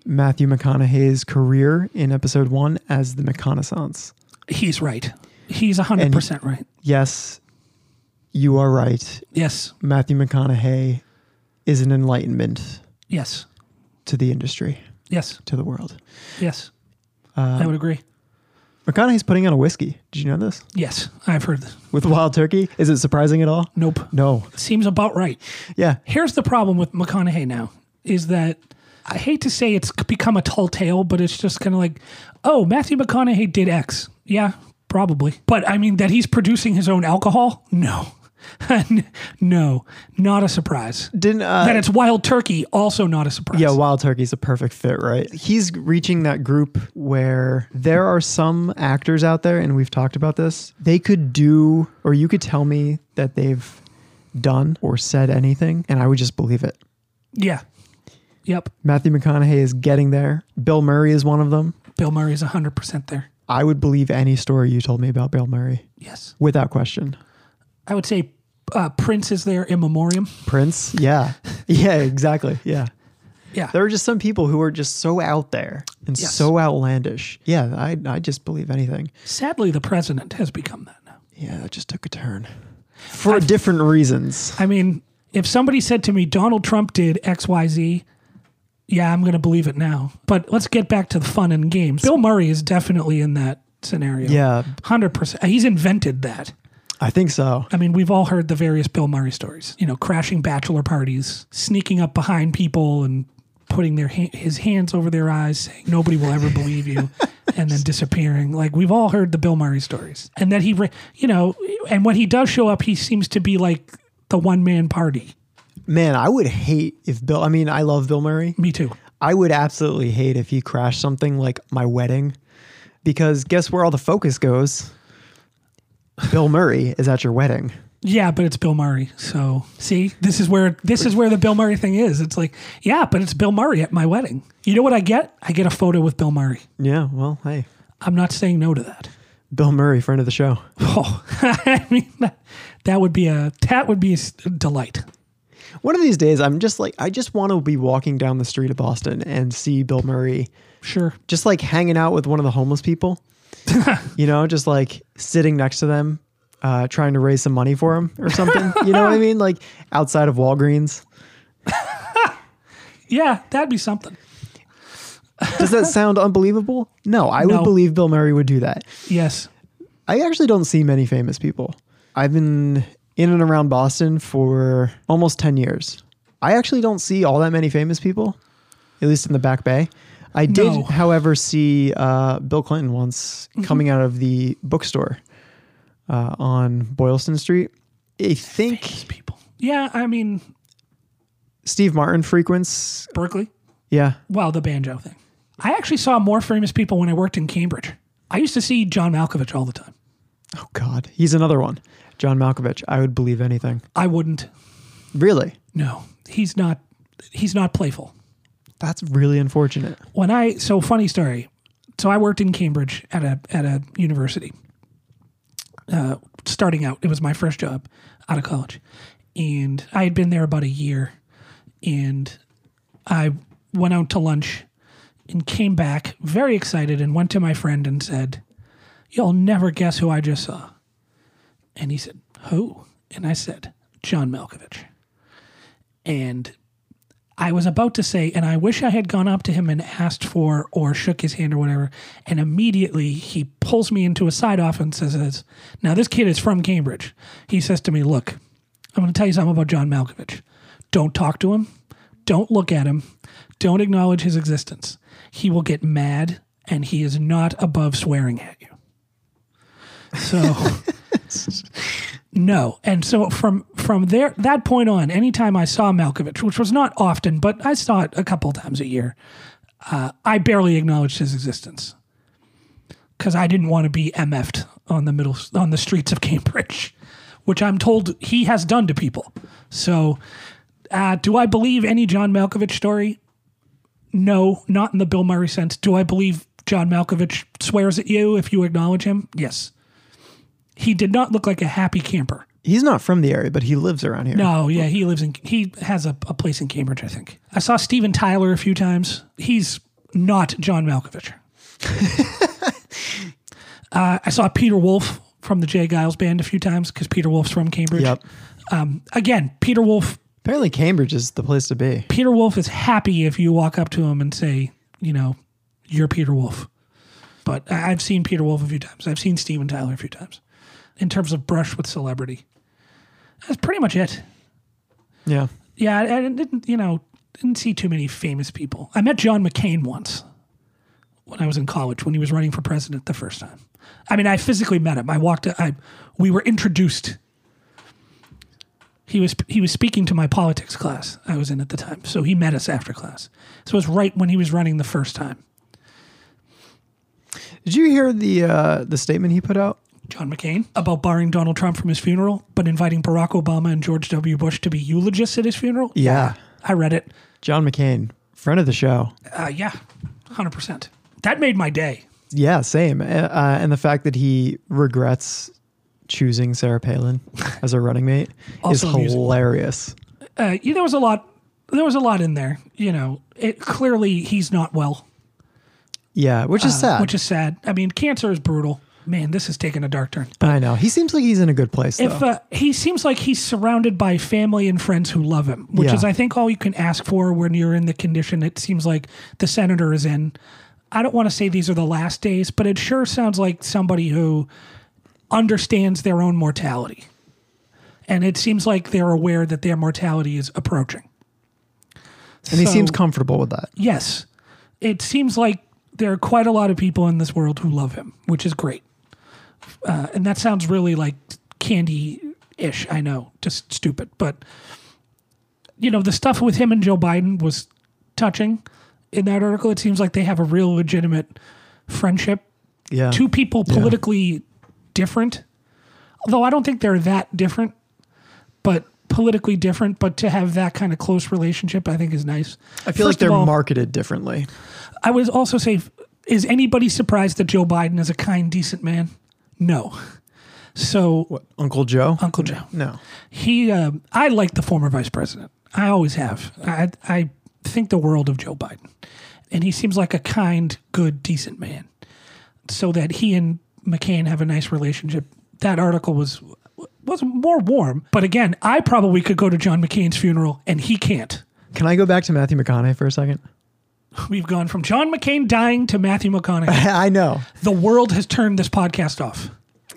Matthew McConaughey's career in episode one as the McConaissance. He's right. He's one hundred percent and right. Yes, you are right. Yes. Matthew McConaughey is an enlightenment. Yes. To the industry. Yes. To the world. Yes. Uh, I would agree. McConaughey's putting out a whiskey. Did you know this? Yes, I've heard this. With Wild Turkey? Is it surprising at all? Nope. No. Seems about right. Yeah. Here's the problem with McConaughey now is that I hate to say it's become a tall tale, but it's just kind of like, oh, Matthew McConaughey did X. Yeah, probably. But I mean, that he's producing his own alcohol? No. No, not a surprise. Didn't uh, that it's Wild Turkey? Also not a surprise. Yeah, Wild Turkey's a perfect fit, right? He's reaching that group where there are some actors out there, and we've talked about this. They could do, or you could tell me that they've done or said anything, and I would just believe it. Yeah. Yep. Matthew McConaughey is getting there. Bill Murray is one of them. Bill Murray is a hundred percent there. I would believe any story you told me about Bill Murray. Yes, without question. I would say uh, Prince is there in memoriam. Prince, yeah. Yeah, exactly, yeah. Yeah. There are just some people who are just so out there and yes. so outlandish. Yeah, I I just believe anything. Sadly, the president has become that now. Yeah, it just took a turn. For I've, different reasons. I mean, if somebody said to me, Donald Trump did X Y Z, yeah, I'm going to believe it now. But let's get back to the fun and games. Bill Murray is definitely in that scenario. Yeah. one hundred percent. He's invented that. I think so. I mean, we've all heard the various Bill Murray stories. You know, crashing bachelor parties, sneaking up behind people and putting their ha- his hands over their eyes, saying, nobody will ever believe you, and then disappearing. Like, we've all heard the Bill Murray stories. And that he, re- you know, and when he does show up, he seems to be like the one-man party. Man, I would hate if Bill, I mean, I love Bill Murray. Me too. I would absolutely hate if he crashed something like my wedding, because guess where all the focus goes? Bill Murray is at your wedding. Yeah, but it's Bill Murray. So see, this is where this is where the Bill Murray thing is. It's like, yeah, but it's Bill Murray at my wedding. You know what I get? I get a photo with Bill Murray. Yeah, well, hey, I'm not saying no to that. Bill Murray, friend of the show. Oh, I mean, that, that would be a that would be a delight. One of these days, I'm just like, I just want to be walking down the street of Boston and see Bill Murray. Sure. Just like hanging out with one of the homeless people, you know, just like sitting next to them. Uh, trying to raise some money for him or something. You know what I mean? Like outside of Walgreens. Yeah, that'd be something. Does that sound unbelievable? No, I no. would believe Bill Murray would do that. Yes. I actually don't see many famous people. I've been in and around Boston for almost ten years. I actually don't see all that many famous people, at least in the Back Bay. I no. did, however, see uh, Bill Clinton once mm-hmm. coming out of the bookstore. Uh, on Boylston Street, I think. Famous people. Yeah, I mean, Steve Martin frequents Berkeley. Yeah. Well, the banjo thing. I actually saw more famous people when I worked in Cambridge. I used to see John Malkovich all the time. Oh God, he's another one. John Malkovich. I would believe anything. I wouldn't. Really? No, he's not. He's not playful. That's really unfortunate. When I so funny story. So I worked in Cambridge at a at a university. Uh, starting out, it was my first job out of college, and I had been there about a year, and I went out to lunch and came back very excited and went to my friend and said, "You'll never guess who I just saw." And he said, "Who?" And I said, "John Malkovich." And I was about to say, and I wish I had gone up to him and asked for or shook his hand or whatever, and immediately he pulls me into a side off and says, now this kid is from Cambridge. He says to me, "Look, I'm going to tell you something about John Malkovich. Don't talk to him. Don't look at him. Don't acknowledge his existence. He will get mad, and he is not above swearing at you." So... No. And so from from there, that point on, anytime I saw Malkovich, which was not often, but I saw it a couple times a year, uh, I barely acknowledged his existence because I didn't want to be M F'd on the middle on the streets of Cambridge, which I'm told he has done to people. So uh, do I believe any John Malkovich story? No, not in the Bill Murray sense. Do I believe John Malkovich swears at you if you acknowledge him? Yes. He did not look like a happy camper. He's not from the area, but he lives around here. No, yeah, he lives in, he has a, a place in Cambridge, I think. I saw Steven Tyler a few times. He's not John Malkovich. uh, I saw Peter Wolf from the Jay Giles Band a few times because Peter Wolf's from Cambridge. Yep. Um, again, Peter Wolf. Apparently Cambridge is the place to be. Peter Wolf is happy if you walk up to him and say, you know, "You're Peter Wolf." But I've seen Peter Wolf a few times. I've seen Steven Tyler a few times. In terms of brush with celebrity, that's pretty much it. Yeah, yeah. I, I didn't, you know, didn't see too many famous people. I met John McCain once when I was in college when he was running for president the first time. I mean, I physically met him. I walked. I we were introduced. He was he was speaking to my politics class I was in at the time, so he met us after class. So it was right when he was running the first time. Did you hear the uh, the statement he put out? John McCain, about barring Donald Trump from his funeral, but inviting Barack Obama and George W. Bush to be eulogists at his funeral? Yeah. I read it. John McCain, friend of the show. Uh, yeah, one hundred percent. That made my day. Yeah, same. Uh, and the fact that he regrets choosing Sarah Palin as a running mate is hilarious. Uh, yeah, there was a lot. There was a lot in there. You know, it, clearly he's not well. Yeah, which is uh, sad. Which is sad. I mean, cancer is brutal. Man, this is taking a dark turn. But I know. He seems like he's in a good place, though. If, uh, he seems like he's surrounded by family and friends who love him, which yeah. is, I think, all you can ask for when you're in the condition it seems like the senator is in. I don't want to say these are the last days, but it sure sounds like somebody who understands their own mortality. And it seems like they're aware that their mortality is approaching. And so, he seems comfortable with that. Yes. It seems like there are quite a lot of people in this world who love him, which is great. Uh, and that sounds really like candy-ish, I know, just stupid. But, you know, the stuff with him and Joe Biden was touching in that article. It seems like they have a real legitimate friendship. Yeah. Two people politically yeah. different, although I don't think they're that different. but politically different. But to have that kind of close relationship, I think is nice. I feel First like they're all, marketed differently. I would also say, is anybody surprised that Joe Biden is a kind, decent man? No. So what, Uncle Joe? Uncle Joe. No. He, uh, I like the former vice president. I always have. I, I think the world of Joe Biden. And he seems like a kind, good, decent man. So that he and McCain have a nice relationship. That article was was more warm. But again, I probably could go to John McCain's funeral, and he can't. Can I go back to Matthew McConaughey for a second? We've gone from John McCain dying to Matthew McConaughey. I know. The world has turned this podcast off.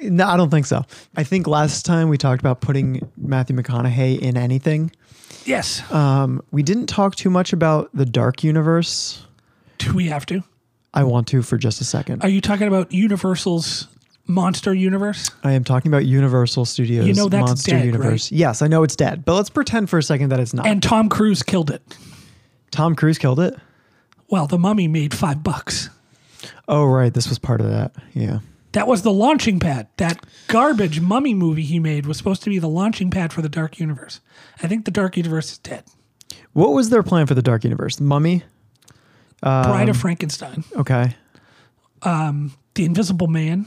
No, I don't think so. I think last time we talked about putting Matthew McConaughey in anything. Yes. Um, we didn't talk too much about the Dark Universe. Do we have to? I want to for just a second. Are you talking about Universal's Monster Universe? I am talking about Universal Studios' you know that's Monster dead, Universe. Right? Yes, I know it's dead, but let's pretend for a second that it's not. And Tom Cruise killed it. Tom Cruise killed it? Well, The Mummy made five bucks. Oh, right. This was part of that. Yeah. That was the launching pad. That garbage Mummy movie he made was supposed to be the launching pad for the Dark Universe. I think the Dark Universe is dead. What was their plan for the Dark Universe? Mummy? Um, Bride of Frankenstein. Okay. Um, The Invisible Man,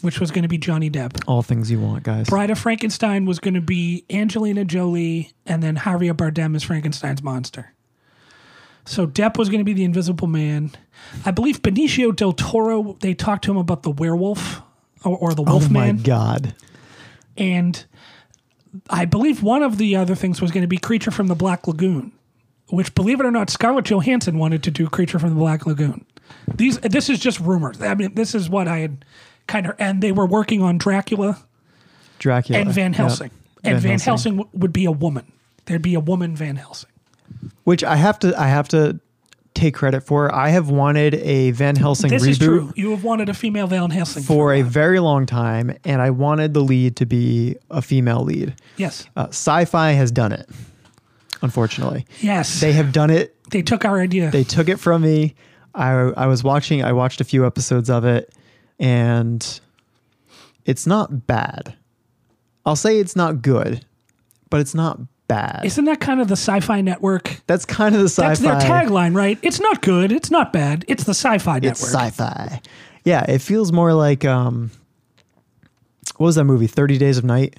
which was going to be Johnny Depp. All things you want, guys. Bride of Frankenstein was going to be Angelina Jolie, and then Javier Bardem is Frankenstein's monster. So Depp was going to be the Invisible Man. I believe Benicio del Toro, they talked to him about the werewolf or, or the wolf man. Oh, my God. And I believe one of the other things was going to be Creature from the Black Lagoon, which, believe it or not, Scarlett Johansson wanted to do Creature from the Black Lagoon. These, This is just rumors. I mean, this is what I had kind of... And they were working on Dracula. Dracula. And Van Helsing. Yep. And Van, Van Helsing, Helsing would be a woman. There'd be a woman Van Helsing. Which I have to I have to take credit for. I have wanted a Van Helsing this reboot. This is true. You have wanted a female Van Helsing. For, for a very long time, and I wanted the lead to be a female lead. Yes. Uh, sci-fi has done it, unfortunately. Yes. They have done it. They took our idea. They took it from me. I I was watching, I watched a few episodes of it, and it's not bad. I'll say it's not good, but it's not bad. Bad. Isn't that kind of the Sci-Fi Network? That's kind of the Sci-Fi. That's their tagline, right? It's not good. It's not bad. It's the Sci-Fi Network. It's sci-fi. Yeah, it feels more like, um, what was that movie? thirty Days of Night.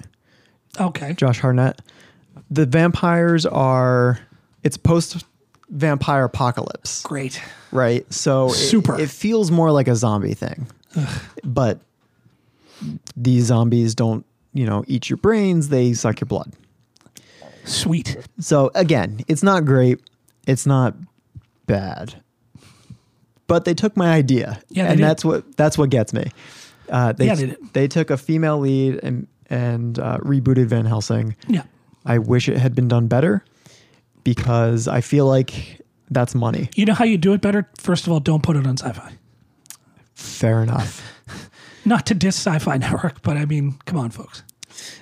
Okay. Josh Hartnett. The vampires are, it's post-vampire apocalypse. Great. Right? So Super. It, it feels more like a zombie thing. Ugh. But these zombies don't, you know, eat your brains. They suck your blood. Sweet. So again, it's not great. It's not bad. But they took my idea. Yeah, and did. that's what that's what gets me. Uh, they yeah, they, did. they took a female lead and and uh, rebooted Van Helsing. Yeah. I wish it had been done better because I feel like that's money. You know how you do it better? First of all, don't put it on Sci-Fi. Fair enough. Not to diss Sci-Fi Network, but I mean, come on, folks.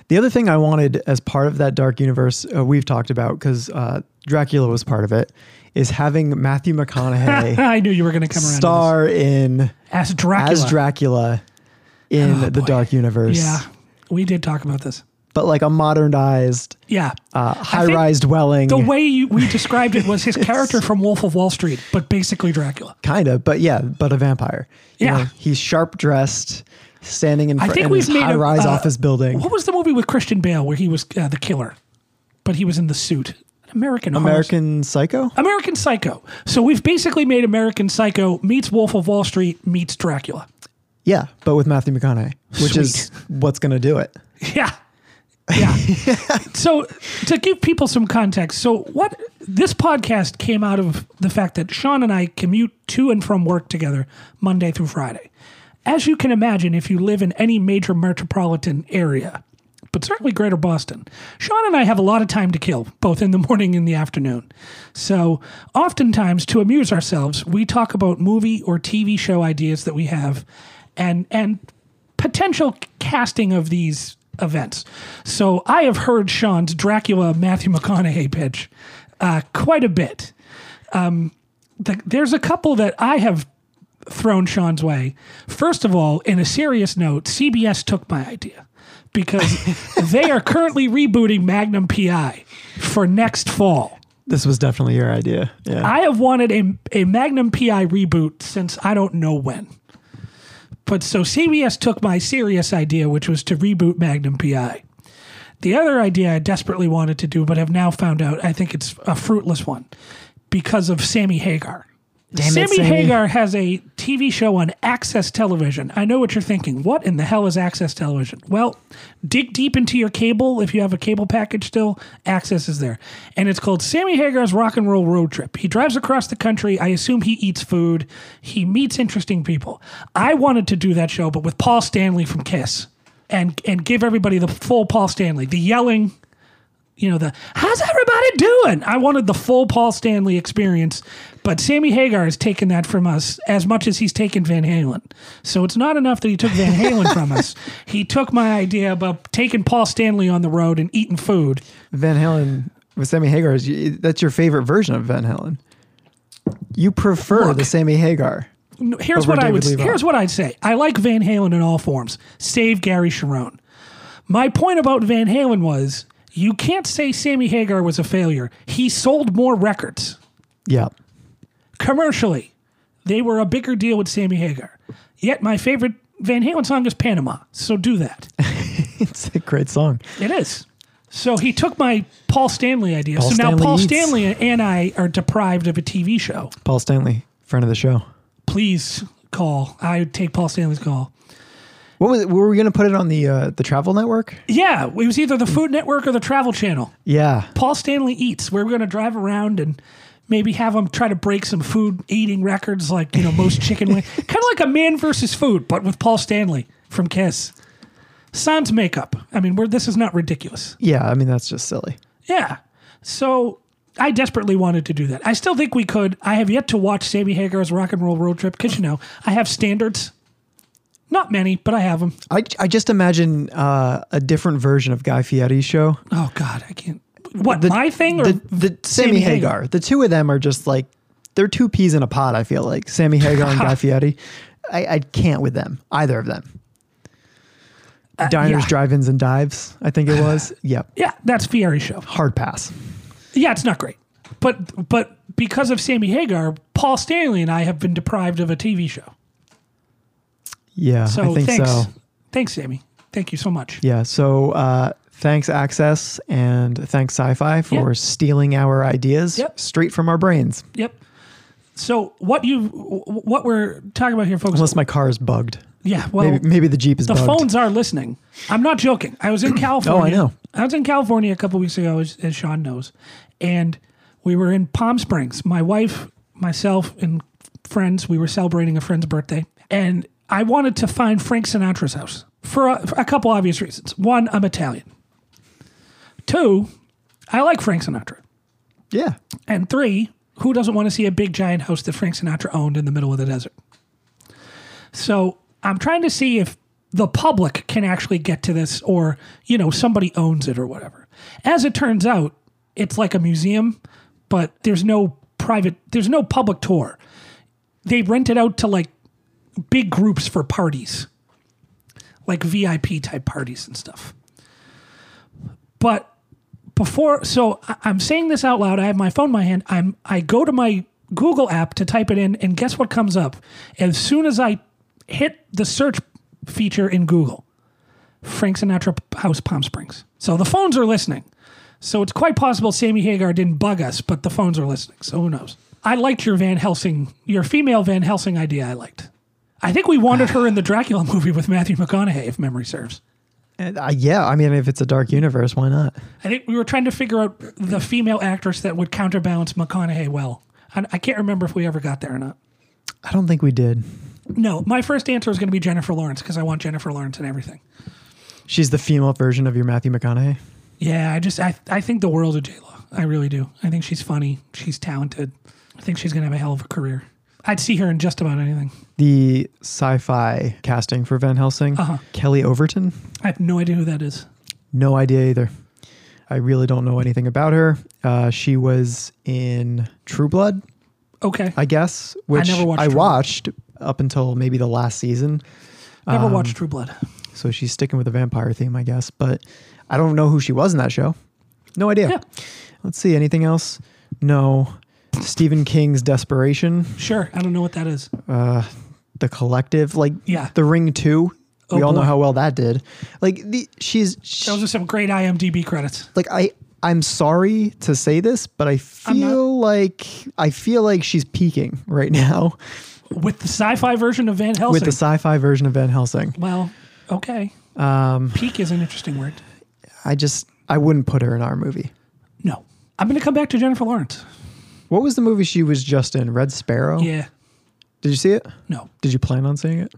The other thing I wanted as part of that Dark Universe uh, we've talked about, because uh, Dracula was part of it, is having Matthew McConaughey I knew you were going to come around star to this. in as Dracula, as Dracula in oh, the boy. Dark Universe. Yeah, we did talk about this. But like a modernized, yeah, uh, high-rise dwelling. The way you, we described it was his character from Wolf of Wall Street, but basically Dracula. Kind of, but yeah, but a vampire. Yeah. You know, he's sharp-dressed. Standing in front of his high-rise uh, office building. What was the movie with Christian Bale where he was uh, the killer, but he was in the suit? American American Horror. Psycho? American Psycho. So we've basically made American Psycho meets Wolf of Wall Street meets Dracula. Yeah, but with Matthew McConaughey, which Sweet. is what's going to do it. Yeah. Yeah. So to give people some context, so what this podcast came out of the fact that Sean and I commute to and from work together Monday through Friday. As you can imagine, if you live in any major metropolitan area, but certainly greater Boston, Sean and I have a lot of time to kill, both in the morning and the afternoon. So oftentimes, to amuse ourselves, we talk about movie or T V show ideas that we have and and potential casting of these events. So I have heard Sean's Dracula Matthew McConaughey pitch uh, quite a bit. Um, the, there's a couple that I have thrown Sean's way. First of all, in a serious note, C B S took my idea because they are currently rebooting Magnum P I for next fall. This was definitely your idea. Yeah. I have wanted a, a Magnum P I reboot since I don't know when. But so C B S took my serious idea, which was to reboot Magnum P I. The other idea I desperately wanted to do, but have now found out, I think it's a fruitless one because of Sammy Hagar. Damn Sammy, it, Sammy Hagar has a T V show on Access Television. I know what you're thinking. What in the hell is Access Television? Well, dig deep into your cable. If you have a cable package still, Access is there. And it's called Sammy Hagar's Rock and Roll Road Trip. He drives across the country. I assume he eats food. He meets interesting people. I wanted to do that show, but with Paul Stanley from Kiss and, and give everybody the full Paul Stanley, the yelling, you know, the how's everybody doing? I wanted the full Paul Stanley experience, but Sammy Hagar has taken that from us as much as he's taken Van Halen. So it's not enough that he took Van Halen from us. He took my idea about taking Paul Stanley on the road and eating food. Van Halen with Sammy Hagar, is, that's your favorite version of Van Halen. You prefer Look, the Sammy Hagar. Here's what David I would. Levi. Here's what I'd say. I like Van Halen in all forms, save Gary Cherone. My point about Van Halen was, you can't say Sammy Hagar was a failure. He sold more records. Yeah. Commercially, they were a bigger deal with Sammy Hagar. Yet my favorite Van Halen song is Panama, so do that. It's a great song. It is. So he took my Paul Stanley idea. Paul so Stanley now Paul eats. Stanley and I are deprived of a T V show. Paul Stanley, friend of the show. Please call. I would take Paul Stanley's call. What was it? Were we going to put it on the uh, the Travel Network? Yeah, it was either the Food Network or the Travel Channel. Yeah. Paul Stanley Eats, where we're going to drive around and maybe have them try to break some food eating records, like, you know, most chicken wings. Kind of like a Man Versus Food, but with Paul Stanley from Kiss. Sans makeup. I mean, we're, this is not ridiculous. Yeah, I mean, that's just silly. Yeah. So I desperately wanted to do that. I still think we could. I have yet to watch Sammy Hagar's Rock and Roll Road Trip, because, you know, I have standards. Not many, but I have them. I, I just imagine uh, a different version of Guy Fieri's show. Oh, God, I can't. What, the, my thing or the, the Sammy, Sammy Hagar. Hagar? The two of them are just like, they're two peas in a pod, I feel like. Sammy Hagar and Guy Fieri. I, I can't with them, either of them. Uh, Diners, yeah. Drive-Ins, and Dives, I think it was. Yep. Yeah, that's Fieri's show. Hard pass. Yeah, it's not great. But, but because of Sammy Hagar, Paul Stanley and I have been deprived of a T V show. Yeah, so I think thanks. so. Thanks, Sammy. Thank you so much. Yeah, so uh, thanks, Access, and thanks, Sci-Fi, for yep. stealing our ideas yep. straight from our brains. Yep. So what you what we're talking about here, folks... Unless my car is bugged. Yeah, well... Maybe, maybe the Jeep is the bugged. The phones are listening. I'm not joking. I was in California. Oh, I know. I was in California a couple weeks ago, as, as Sean knows, and we were in Palm Springs. My wife, myself, and friends, we were celebrating a friend's birthday, and... I wanted to find Frank Sinatra's house for a, for a couple obvious reasons. One, I'm Italian. Two, I like Frank Sinatra. Yeah. And three, who doesn't want to see a big giant house that Frank Sinatra owned in the middle of the desert? So I'm trying to see if the public can actually get to this, or, you know, somebody owns it or whatever. As it turns out, it's like a museum, but there's no private, there's no public tour. They rent it out to like big groups for parties, like V I P type parties and stuff. But before, so I'm saying this out loud. I have my phone in my hand. I'm, I go to my Google app to type it in, and guess what comes up? As soon as I hit the search feature in Google, Frank Sinatra house, Palm Springs. So the phones are listening. So it's quite possible Sammy Hagar didn't bug us, but the phones are listening. So who knows? I liked your Van Helsing, your female Van Helsing idea. I liked. I think we wanted her in the Dracula movie with Matthew McConaughey, if memory serves. And, uh, yeah, I mean, if it's a dark universe, why not? I think we were trying to figure out the female actress that would counterbalance McConaughey well. I, I can't remember if we ever got there or not. I don't think we did. No, my first answer is going to be Jennifer Lawrence, because I want Jennifer Lawrence in everything. She's the female version of your Matthew McConaughey? Yeah, I just I, I think the world of J-Lo. I really do. I think she's funny. She's talented. I think she's going to have a hell of a career. I'd see her in just about anything. The Sci-Fi casting for Van Helsing, uh-huh. Kelly Overton. I have no idea who that is. No idea either. I really don't know anything about her. Uh, she was in True Blood. Okay. I guess, which I, never watched, I watched up until maybe the last season. Never um, watched True Blood. So she's sticking with the vampire theme, I guess. But I don't know who she was in that show. No idea. Yeah. Let's see. Anything else? No. Stephen King's Desperation. Sure. I don't know what that is. Uh, The Collective. Like, yeah. The Ring two. Oh, we all boy. know how well that did. Like, the, she's... She, those are some great I M D B credits. Like, I... I'm sorry to say this, but I feel like I feel like she's peaking right now. With the sci-fi version of Van Helsing. With the sci-fi version of Van Helsing. Well, okay. Um, Peak is an interesting word. I just, I wouldn't put her in our movie. No. I'm going to come back to Jennifer Lawrence. What was the movie she was just in? Red Sparrow? Yeah. Did you see it? No. Did you plan on seeing it?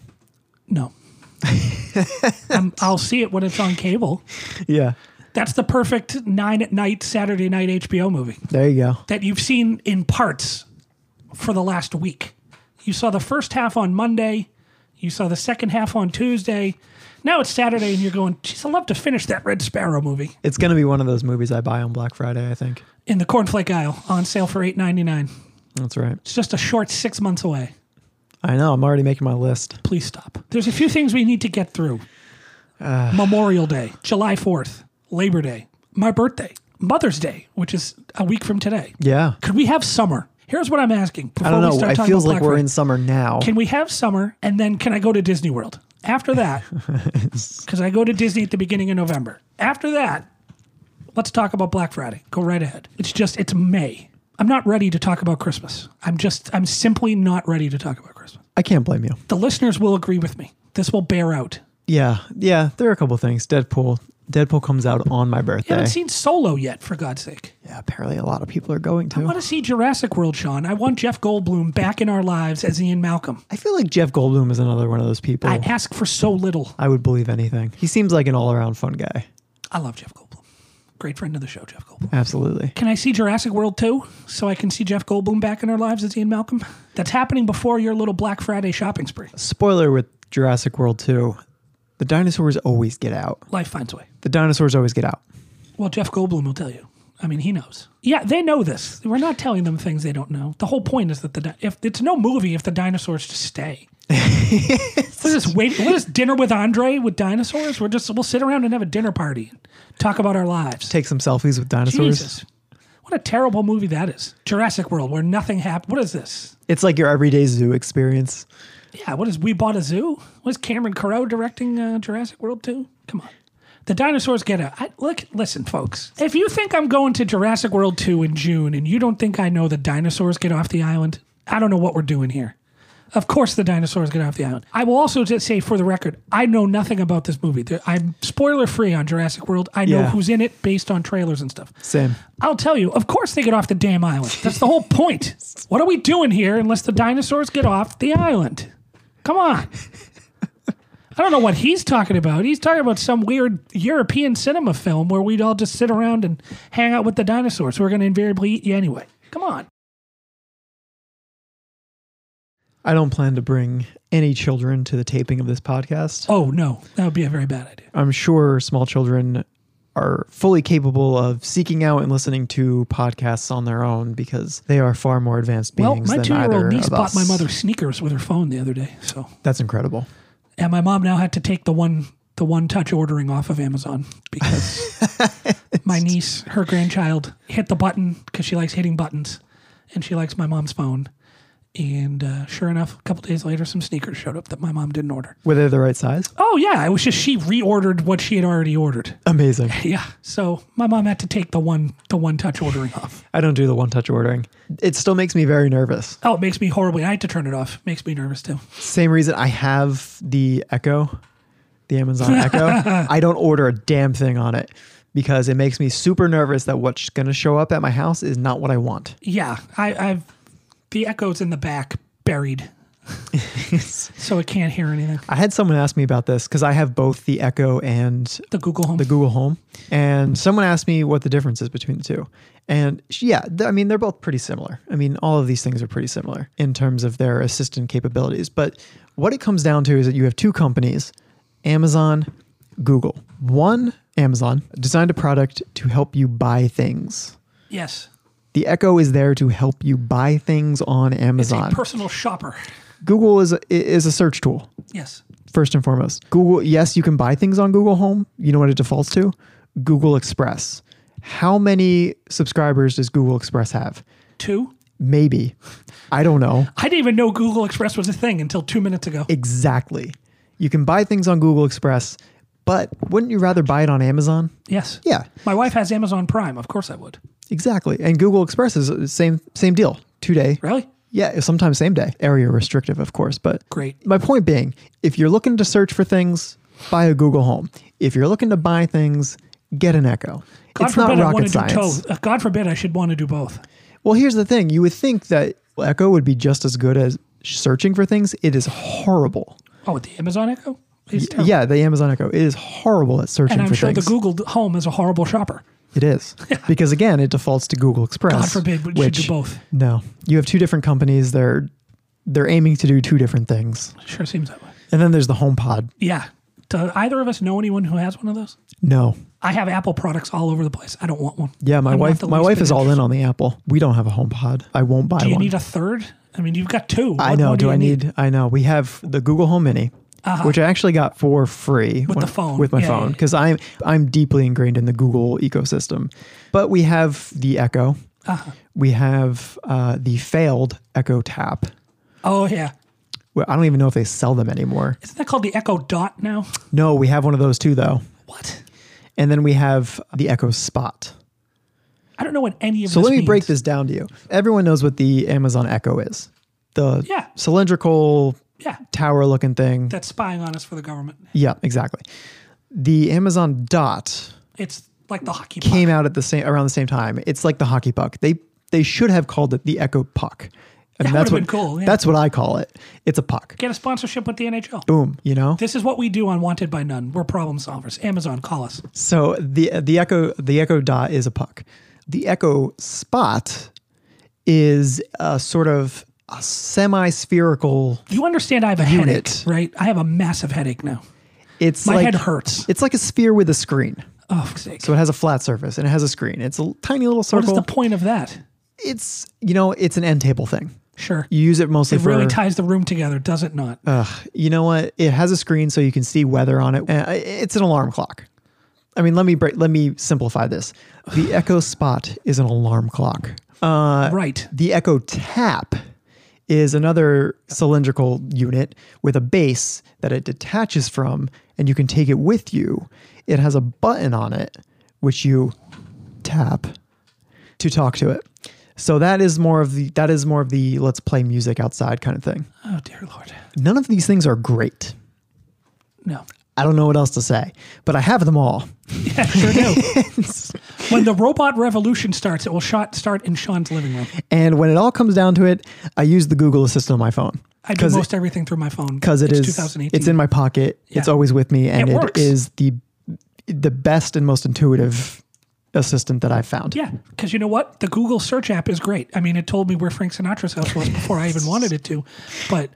No. I'm, I'll see it when it's on cable. Yeah. That's the perfect nine at night, Saturday night H B O movie. There you go. That you've seen in parts for the last week. You saw the first half on Monday. You saw the second half on Tuesday. Now it's Saturday and you're going, geez, I'd love to finish that Red Sparrow movie. It's going to be one of those movies I buy on Black Friday, I think. In the Cornflake aisle on sale for eight ninety-nine. That's right. It's just a short six months away. I know. I'm already making my list. Please stop. There's a few things we need to get through. Uh, Memorial Day, July fourth. Labor Day, my birthday, Mother's Day, which is a week from today. Yeah. Could we have summer? Here's what I'm asking. Before I don't know. We start it feels like Black we're Friday. in summer now. Can we have summer? And then can I go to Disney World? After that, because I go to Disney at the beginning of November. After that, let's talk about Black Friday. Go right ahead. It's just, it's May. I'm not ready to talk about Christmas. I'm just, I'm simply not ready to talk about Christmas. I can't blame you. The listeners will agree with me. This will bear out. Yeah. Yeah. There are a couple of things. Deadpool. Deadpool comes out on my birthday. I haven't seen Solo yet, for God's sake. Yeah, apparently a lot of people are going to. I want to see Jurassic World, Sean. I want Jeff Goldblum back in our lives as Ian Malcolm. I feel like Jeff Goldblum is another one of those people. I ask for so little. I would believe anything. He seems like an all-around fun guy. I love Jeff Goldblum. Great friend of the show, Jeff Goldblum. Absolutely. Can I see Jurassic World two so I can see Jeff Goldblum back in our lives as Ian Malcolm? That's happening before your little Black Friday shopping spree. Spoiler with Jurassic World two. The dinosaurs always get out. Life finds a way. The dinosaurs always get out. Well, Jeff Goldblum will tell you. I mean, he knows. Yeah, they know this. We're not telling them things they don't know. The whole point is that the di- if it's no movie if the dinosaurs just stay. What is this, wait, what is Dinner with Andre with dinosaurs? We're just we'll sit around and have a dinner party, and talk about our lives, take some selfies with dinosaurs. Jesus. What a terrible movie that is. Jurassic World, where nothing happened. What is this? It's like your everyday zoo experience. Yeah, what is We Bought a Zoo? Was Cameron Crowe directing uh, Jurassic World two? Come on. The dinosaurs get out. I, look, listen, folks. If you think I'm going to Jurassic World two in June and you don't think I know the dinosaurs get off the island, I don't know what we're doing here. Of course the dinosaurs get off the island. I will also just say, for the record, I know nothing about this movie. I'm spoiler-free on Jurassic World. I know yeah. who's in it based on trailers and stuff. Same. I'll tell you, of course they get off the damn island. That's the whole point. What are we doing here unless the dinosaurs get off the island? Come on. I don't know what he's talking about. He's talking about some weird European cinema film where we'd all just sit around and hang out with the dinosaurs who are going to invariably eat you anyway. Come on. I don't plan to bring any children to the taping of this podcast. Oh, no. That would be a very bad idea. I'm sure small children are fully capable of seeking out and listening to podcasts on their own because they are far more advanced beings than either of us. Well, my two-year-old niece bought my mother sneakers with her phone the other day. So that's incredible. And my mom now had to take the one the one touch ordering off of Amazon because my niece, her grandchild, hit the button because she likes hitting buttons and she likes my mom's phone. And uh, sure enough, a couple days later, some sneakers showed up that my mom didn't order. Were they the right size? Oh, yeah. It was just she reordered what she had already ordered. Amazing. Yeah. So my mom had to take the one the one touch ordering off. I don't do the one touch ordering. It still makes me very nervous. Oh, it makes me horribly. I had to turn it off. It makes me nervous, too. Same reason I have the Echo, the Amazon Echo. I don't order a damn thing on it. Because it makes me super nervous that what's going to show up at my house is not what I want. Yeah. I, I've... The Echo's in the back, buried, so it can't hear anything. I had someone ask me about this because I have both the Echo and the Google Home. The Google Home, and someone asked me what the difference is between the two. And yeah, th- I mean they're both pretty similar. I mean all of these things are pretty similar in terms of their assistant capabilities. But what it comes down to is that you have two companies, Amazon, Google. One, Amazon, designed a product to help you buy things. Yes. The Echo is there to help you buy things on Amazon. It's a personal shopper. Google is a, is a search tool. Yes. first and foremost. Google, yes, you can buy things on Google Home. You know what it defaults to? Google Express. How many subscribers does Google Express have? Two? Maybe. I don't know. I didn't even know Google Express was a thing until two minutes ago. Exactly. You can buy things on Google Express, but wouldn't you rather buy it on Amazon? Yes. Yeah. My wife has Amazon Prime. Of course I would. Exactly. And Google Express is the same, same deal. Two day. Really? Yeah, sometimes same day. Area restrictive, of course, but... Great. My point being, if you're looking to search for things, buy a Google Home. If you're looking to buy things, get an Echo. God it's forbid not rocket science. To, God forbid I should want to do both. Well, here's the thing. You would think that Echo would be just as good as searching for things. It is horrible. Oh, the Amazon Echo? It's terrible. Yeah, the Amazon Echo. It is horrible at searching for things. And I'm sure the Google Home is a horrible shopper. It is. Because, again, it defaults to Google Express. God forbid we should do both. No. You have two different companies. They're they're aiming to do two different things. Sure seems that way. And then there's the HomePod. Yeah. Do either of us know anyone who has one of those? No. I have Apple products all over the place. I don't want one. Yeah, my wife my wife is all in on the Apple. We don't have a HomePod. I won't buy one. Do you need a third? I mean, you've got two. I know. Do I need? I know. We have the Google Home Mini. Uh-huh. Which I actually got for free with when, the phone, with my yeah, phone, because yeah, yeah. I'm I'm deeply ingrained in the Google ecosystem. But we have the Echo, uh-huh. we have uh, the failed Echo Tap. Oh yeah, well, I don't even know if they sell them anymore. Isn't that called the Echo Dot now? No, we have one of those too, though. What? And then we have the Echo Spot. I don't know what any of. So this let me means. break this down to you. Everyone knows what the Amazon Echo is. The yeah. cylindrical. Yeah. Tower looking thing. That's spying on us for the government. Yeah, exactly. The Amazon Dot. It's like the hockey puck. Came out at the same around the same time. It's like the hockey puck. They they should have called it the Echo Puck. And that that's what been cool. Yeah. That's what I call it. It's a puck. Get a sponsorship with the N H L. Boom, you know? This is what we do on Wanted by None. We're problem solvers. Amazon, call us. So the the Echo the Echo Dot is a puck. The Echo Spot is a sort of a semi-spherical You understand I have a unit. headache, right? I have a massive headache now. It's My like, head hurts. It's like a sphere with a screen. Oh, for sake. So it has a flat surface and it has a screen. It's a tiny little circle. What is the point of that? It's, you know, it's an end table thing. Sure. You use it mostly it for... It really ties the room together, does it not? Uh, you know what? It has a screen so you can see weather on it. It's an alarm clock. I mean, let me break, let me simplify this. The Echo Spot is an alarm clock. Uh, right. The Echo Tap is another cylindrical unit with a base that it detaches from, and you can take it with you. It has a button on it, which you tap to talk to it. So that is more of the that is more of the let's play music outside kind of thing. Oh dear Lord! None of these things are great. No, I don't know what else to say, but I have them all. Yeah, sure do. When the robot revolution starts, it will shot start in Sean's living room. And when it all comes down to it, I use the Google Assistant on my phone. I do most it, everything through my phone. Because it it's is, it's in my pocket. Yeah. It's always with me. And it, it is the the best and most intuitive assistant that I've found. Yeah, because you know what? The Google search app is great. I mean, it told me where Frank Sinatra's house was before I even wanted it to. But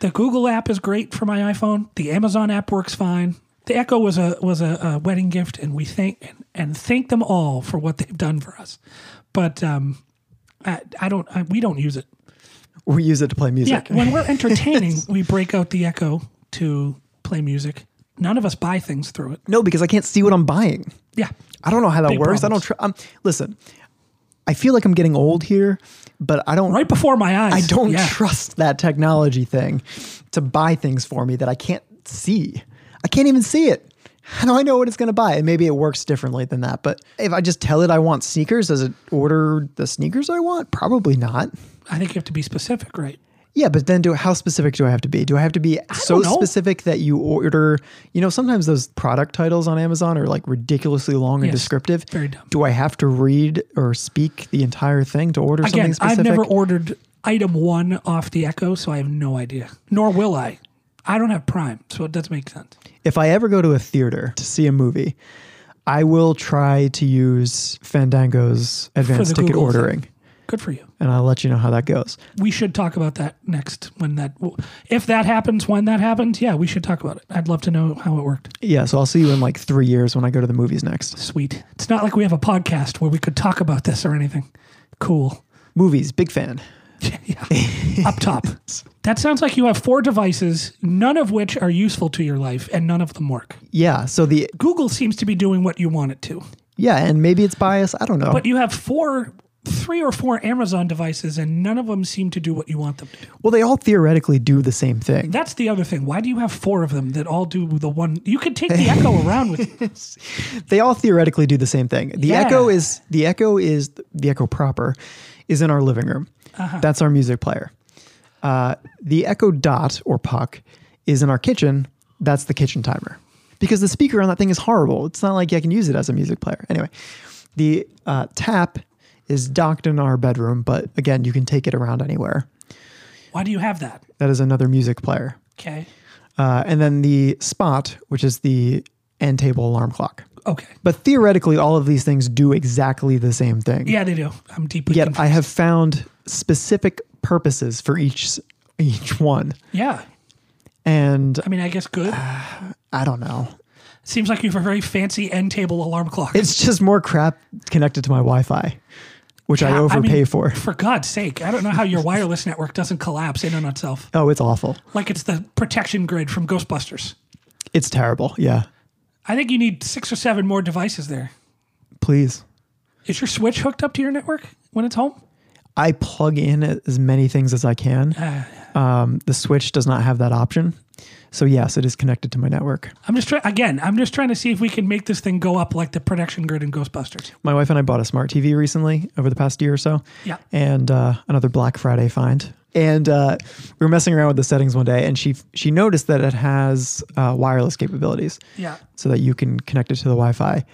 the Google app is great for my iPhone. The Amazon app works fine. The Echo was a was a, a wedding gift, and we thank and, and thank them all for what they've done for us. But um, I, I don't. I, we don't use it. We use it to play music. Yeah, when we're entertaining, we break out the Echo to play music. None of us buy things through it. No, because I can't see what I'm buying. Yeah, I don't know how that Big works. Problems. I don't. Tr- I'm, listen, I feel like I'm getting old here, but I don't. Right before my eyes, I don't yeah. trust that technology thing to buy things for me that I can't see. I can't even see it. How do I know what it's going to buy? And maybe it works differently than that. But if I just tell it I want sneakers, does it order the sneakers I want? Probably not. I think you have to be specific, right? Yeah, but then do how specific do I have to be? Do I have to be I so specific that you order, you know, sometimes those product titles on Amazon are like ridiculously long yes, and descriptive. Very dumb. Do I have to read or speak the entire thing to order Again, something specific? I've never ordered item one off the Echo, so I have no idea. Nor will I. I don't have Prime, so it does make sense. If I ever go to a theater to see a movie, I will try to use Fandango's advanced ticket Google ordering. Thing. Good for you. And I'll let you know how that goes. We should talk about that next. When that, if that happens, when that happens, yeah, we should talk about it. I'd love to know how it worked. Yeah, so I'll see you in like three years when I go to the movies next. Sweet. It's not like we have a podcast where we could talk about this or anything. Cool. Movies, big fan. Yeah. Up top. That sounds like you have four devices, none of which are useful to your life, and none of them work. Yeah. So the Google seems to be doing what you want it to. Yeah, and maybe it's biased. I don't know. But you have four, three or four Amazon devices, and none of them seem to do what you want them to do. Well, they all theoretically do the same thing. That's the other thing. Why do you have four of them that all do the one? You could take the Echo around with you. They all theoretically do the same thing. The yeah. Echo is the Echo is the Echo proper is in our living room. Uh-huh. That's our music player. Uh, the Echo Dot or Puck is in our kitchen. That's the kitchen timer. Because the speaker on that thing is horrible. It's not like I can use it as a music player. Anyway, the uh, Tap is docked in our bedroom, but again, you can take it around anywhere. Why do you have that? That is another music player. Okay. Uh, and then the Spot, which is the end table alarm clock. Okay. But theoretically, all of these things do exactly the same thing. Yeah, they do. I'm deeply Yet confused. I have found specific purposes for each each one. Yeah. And I mean, I guess good. Uh, I don't know. Seems like you have a very fancy end table alarm clock. It's just more crap connected to my Wi-Fi, which yeah, I overpay I mean, for. For God's sake. I don't know how your wireless network doesn't collapse in on itself. Oh, it's awful. Like it's the protection grid from Ghostbusters. It's terrible. Yeah. I think you need six or seven more devices there. Please. Is your Switch hooked up to your network when it's home? I plug in as many things as I can. Uh, um, the Switch does not have that option. So yes, it is connected to my network. I'm just trying, again, I'm just trying to see if we can make this thing go up like the protection grid in Ghostbusters. My wife and I bought a smart T V recently over the past year or so. Yeah. And uh, another Black Friday find. And uh, we were messing around with the settings one day, and she she noticed that it has uh, wireless capabilities. Yeah. So that you can connect it to the Wi-Fi.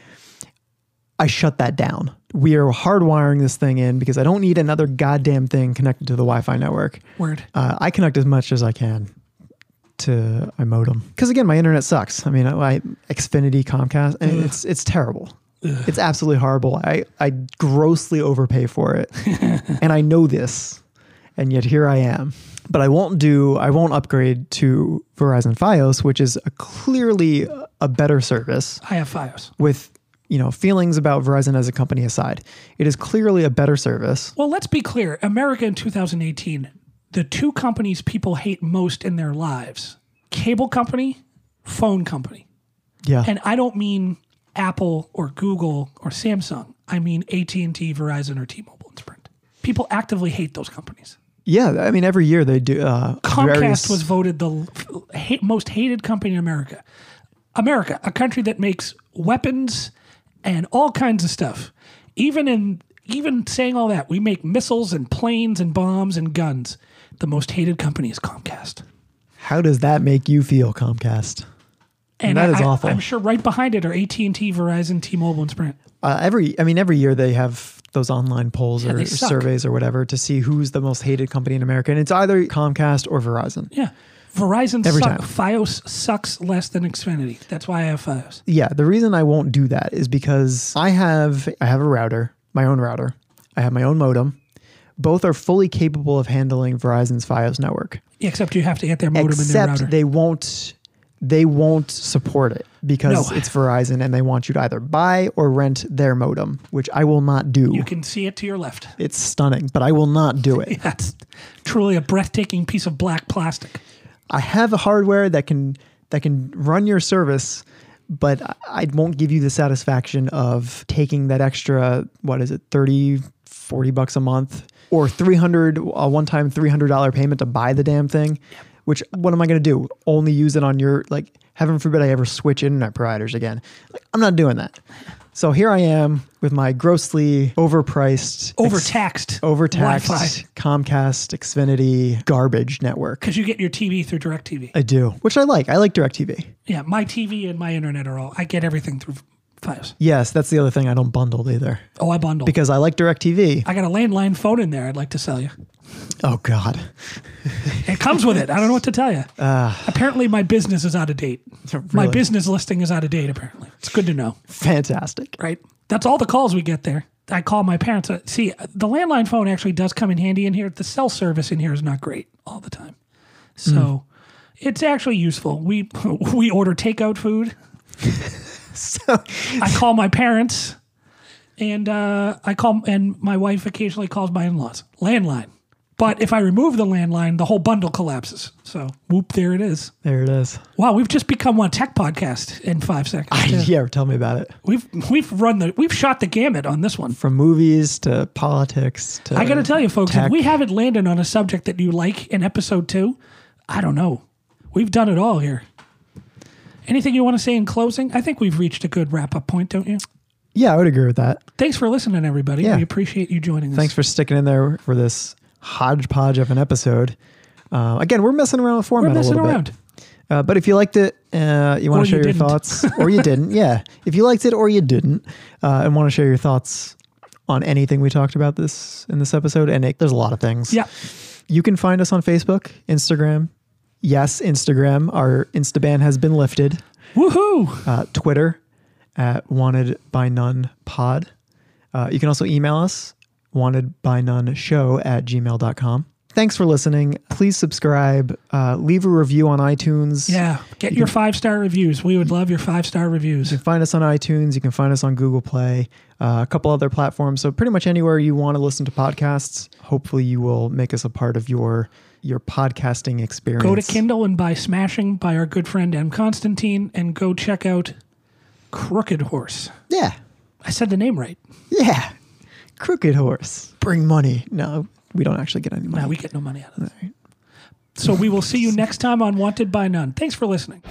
I shut that down. We are hardwiring this thing in because I don't need another goddamn thing connected to the Wi-Fi network. Word. Uh, I connect as much as I can to my modem. Because again, my internet sucks. I mean, I, I Xfinity, Comcast, I mean, it's it's terrible. Ugh. It's absolutely horrible. I, I grossly overpay for it. And I know this. And yet here I am. But I won't do, I won't upgrade to Verizon Fios, which is a clearly a better service. I have Fios. With, you know, feelings about Verizon as a company aside, it is clearly a better service. Well, let's be clear. America in two thousand eighteen, the two companies people hate most in their lives, cable company, phone company. Yeah. And I don't mean Apple or Google or Samsung. I mean A T and T, Verizon, or T-Mobile and Sprint. People actively hate those companies. Yeah. I mean, every year they do. Uh, Comcast various... was voted the hate, most hated company in America. America, a country that makes weapons and all kinds of stuff. Even in even saying all that, we make missiles and planes and bombs and guns. The most hated company is Comcast. How does that make you feel, Comcast? And, and that I, is awful. I, I'm sure right behind it are A T and T, Verizon, T-Mobile, and Sprint. Uh, every I mean, every year they have those online polls yeah, or surveys or whatever to see who's the most hated company in America, and it's either Comcast or Verizon. Yeah. Verizon Every sucks. Fios sucks less than Xfinity. That's why I have Fios. Yeah, the reason I won't do that is because I have I have a router, my own router. I have my own modem. Both are fully capable of handling Verizon's Fios network. Except you have to get their modem Except and their router. They won't they won't support it because no. It's Verizon and they want you to either buy or rent their modem, which I will not do. You can see it to your left. It's stunning, but I will not do it. That's truly a breathtaking piece of black plastic. I have a hardware that can that can run your service, but I won't give you the satisfaction of taking that extra, what is it, thirty, forty bucks a month or three hundred, a one-time three hundred dollars payment to buy the damn thing, which what am I going to do? Only use it on your, like, heaven forbid I ever switch internet providers again. Like, I'm not doing that. So here I am with my grossly overpriced, overtaxed, ex- overtaxed Wi-Fi. Comcast, Xfinity, garbage network. Because you get your T V through DirecTV. I do, which I like. I like DirecTV. Yeah, my T V and my internet are all. I get everything through Fios. Yes, that's the other thing. I don't bundle either. Oh, I bundle because I like DirecTV. I got a landline phone in there. I'd like to sell you. Oh God, it comes with it. I don't know what to tell you. Uh, apparently, my business is out of date. Really? My business listing is out of date. Apparently, it's good to know. Fantastic, right? That's all the calls we get there. I call my parents. See, the landline phone actually does come in handy in here. The cell service in here is not great all the time, so mm. It's actually useful. We we order takeout food. So I call my parents, and uh, I call, and my wife occasionally calls my in-laws. Landline. But if I remove the landline, the whole bundle collapses. So, whoop, there it is. There it is. Wow, we've just become one tech podcast in five seconds. I, yeah, tell me about it. We've we've run the we've shot the gamut on this one. From movies to politics to I got to tell you, folks, tech. If we haven't landed on a subject that you like in episode two, I don't know. We've done it all here. Anything you want to say in closing? I think we've reached a good wrap-up point, don't you? Yeah, I would agree with that. Thanks for listening, everybody. Yeah. We appreciate you joining us. Thanks for sticking in there for this hodgepodge of an episode. Uh, again, we're messing around with format a little around. bit. Uh, but if you liked it, uh, you want to share you your thoughts, or you didn't, yeah. If you liked it or you didn't, uh, and want to share your thoughts on anything we talked about this in this episode, and it, there's a lot of things. Yeah, you can find us on Facebook, Instagram. Yes, Instagram. Our Instaban has been lifted. Woohoo! Uh, Twitter at Wanted by None Pod. Uh, you can also email us. wanted by none show at gmail dot com. Thanks for listening. Please subscribe. Uh, leave a review on iTunes. Yeah. Get you your five-star reviews. We would love your five-star reviews. You can find us on iTunes. You can find us on Google Play, uh, a couple other platforms. So pretty much anywhere you want to listen to podcasts, hopefully you will make us a part of your your podcasting experience. Go to Kindle and buy Smashing by our good friend M. Constantine and go check out Crooked Horse. Yeah. I said the name right. Yeah. Crooked Horse. Bring money. No, we don't actually get any money. No, we get no money out of this. Right. So we will see you next time on Wanted by None. Thanks for listening.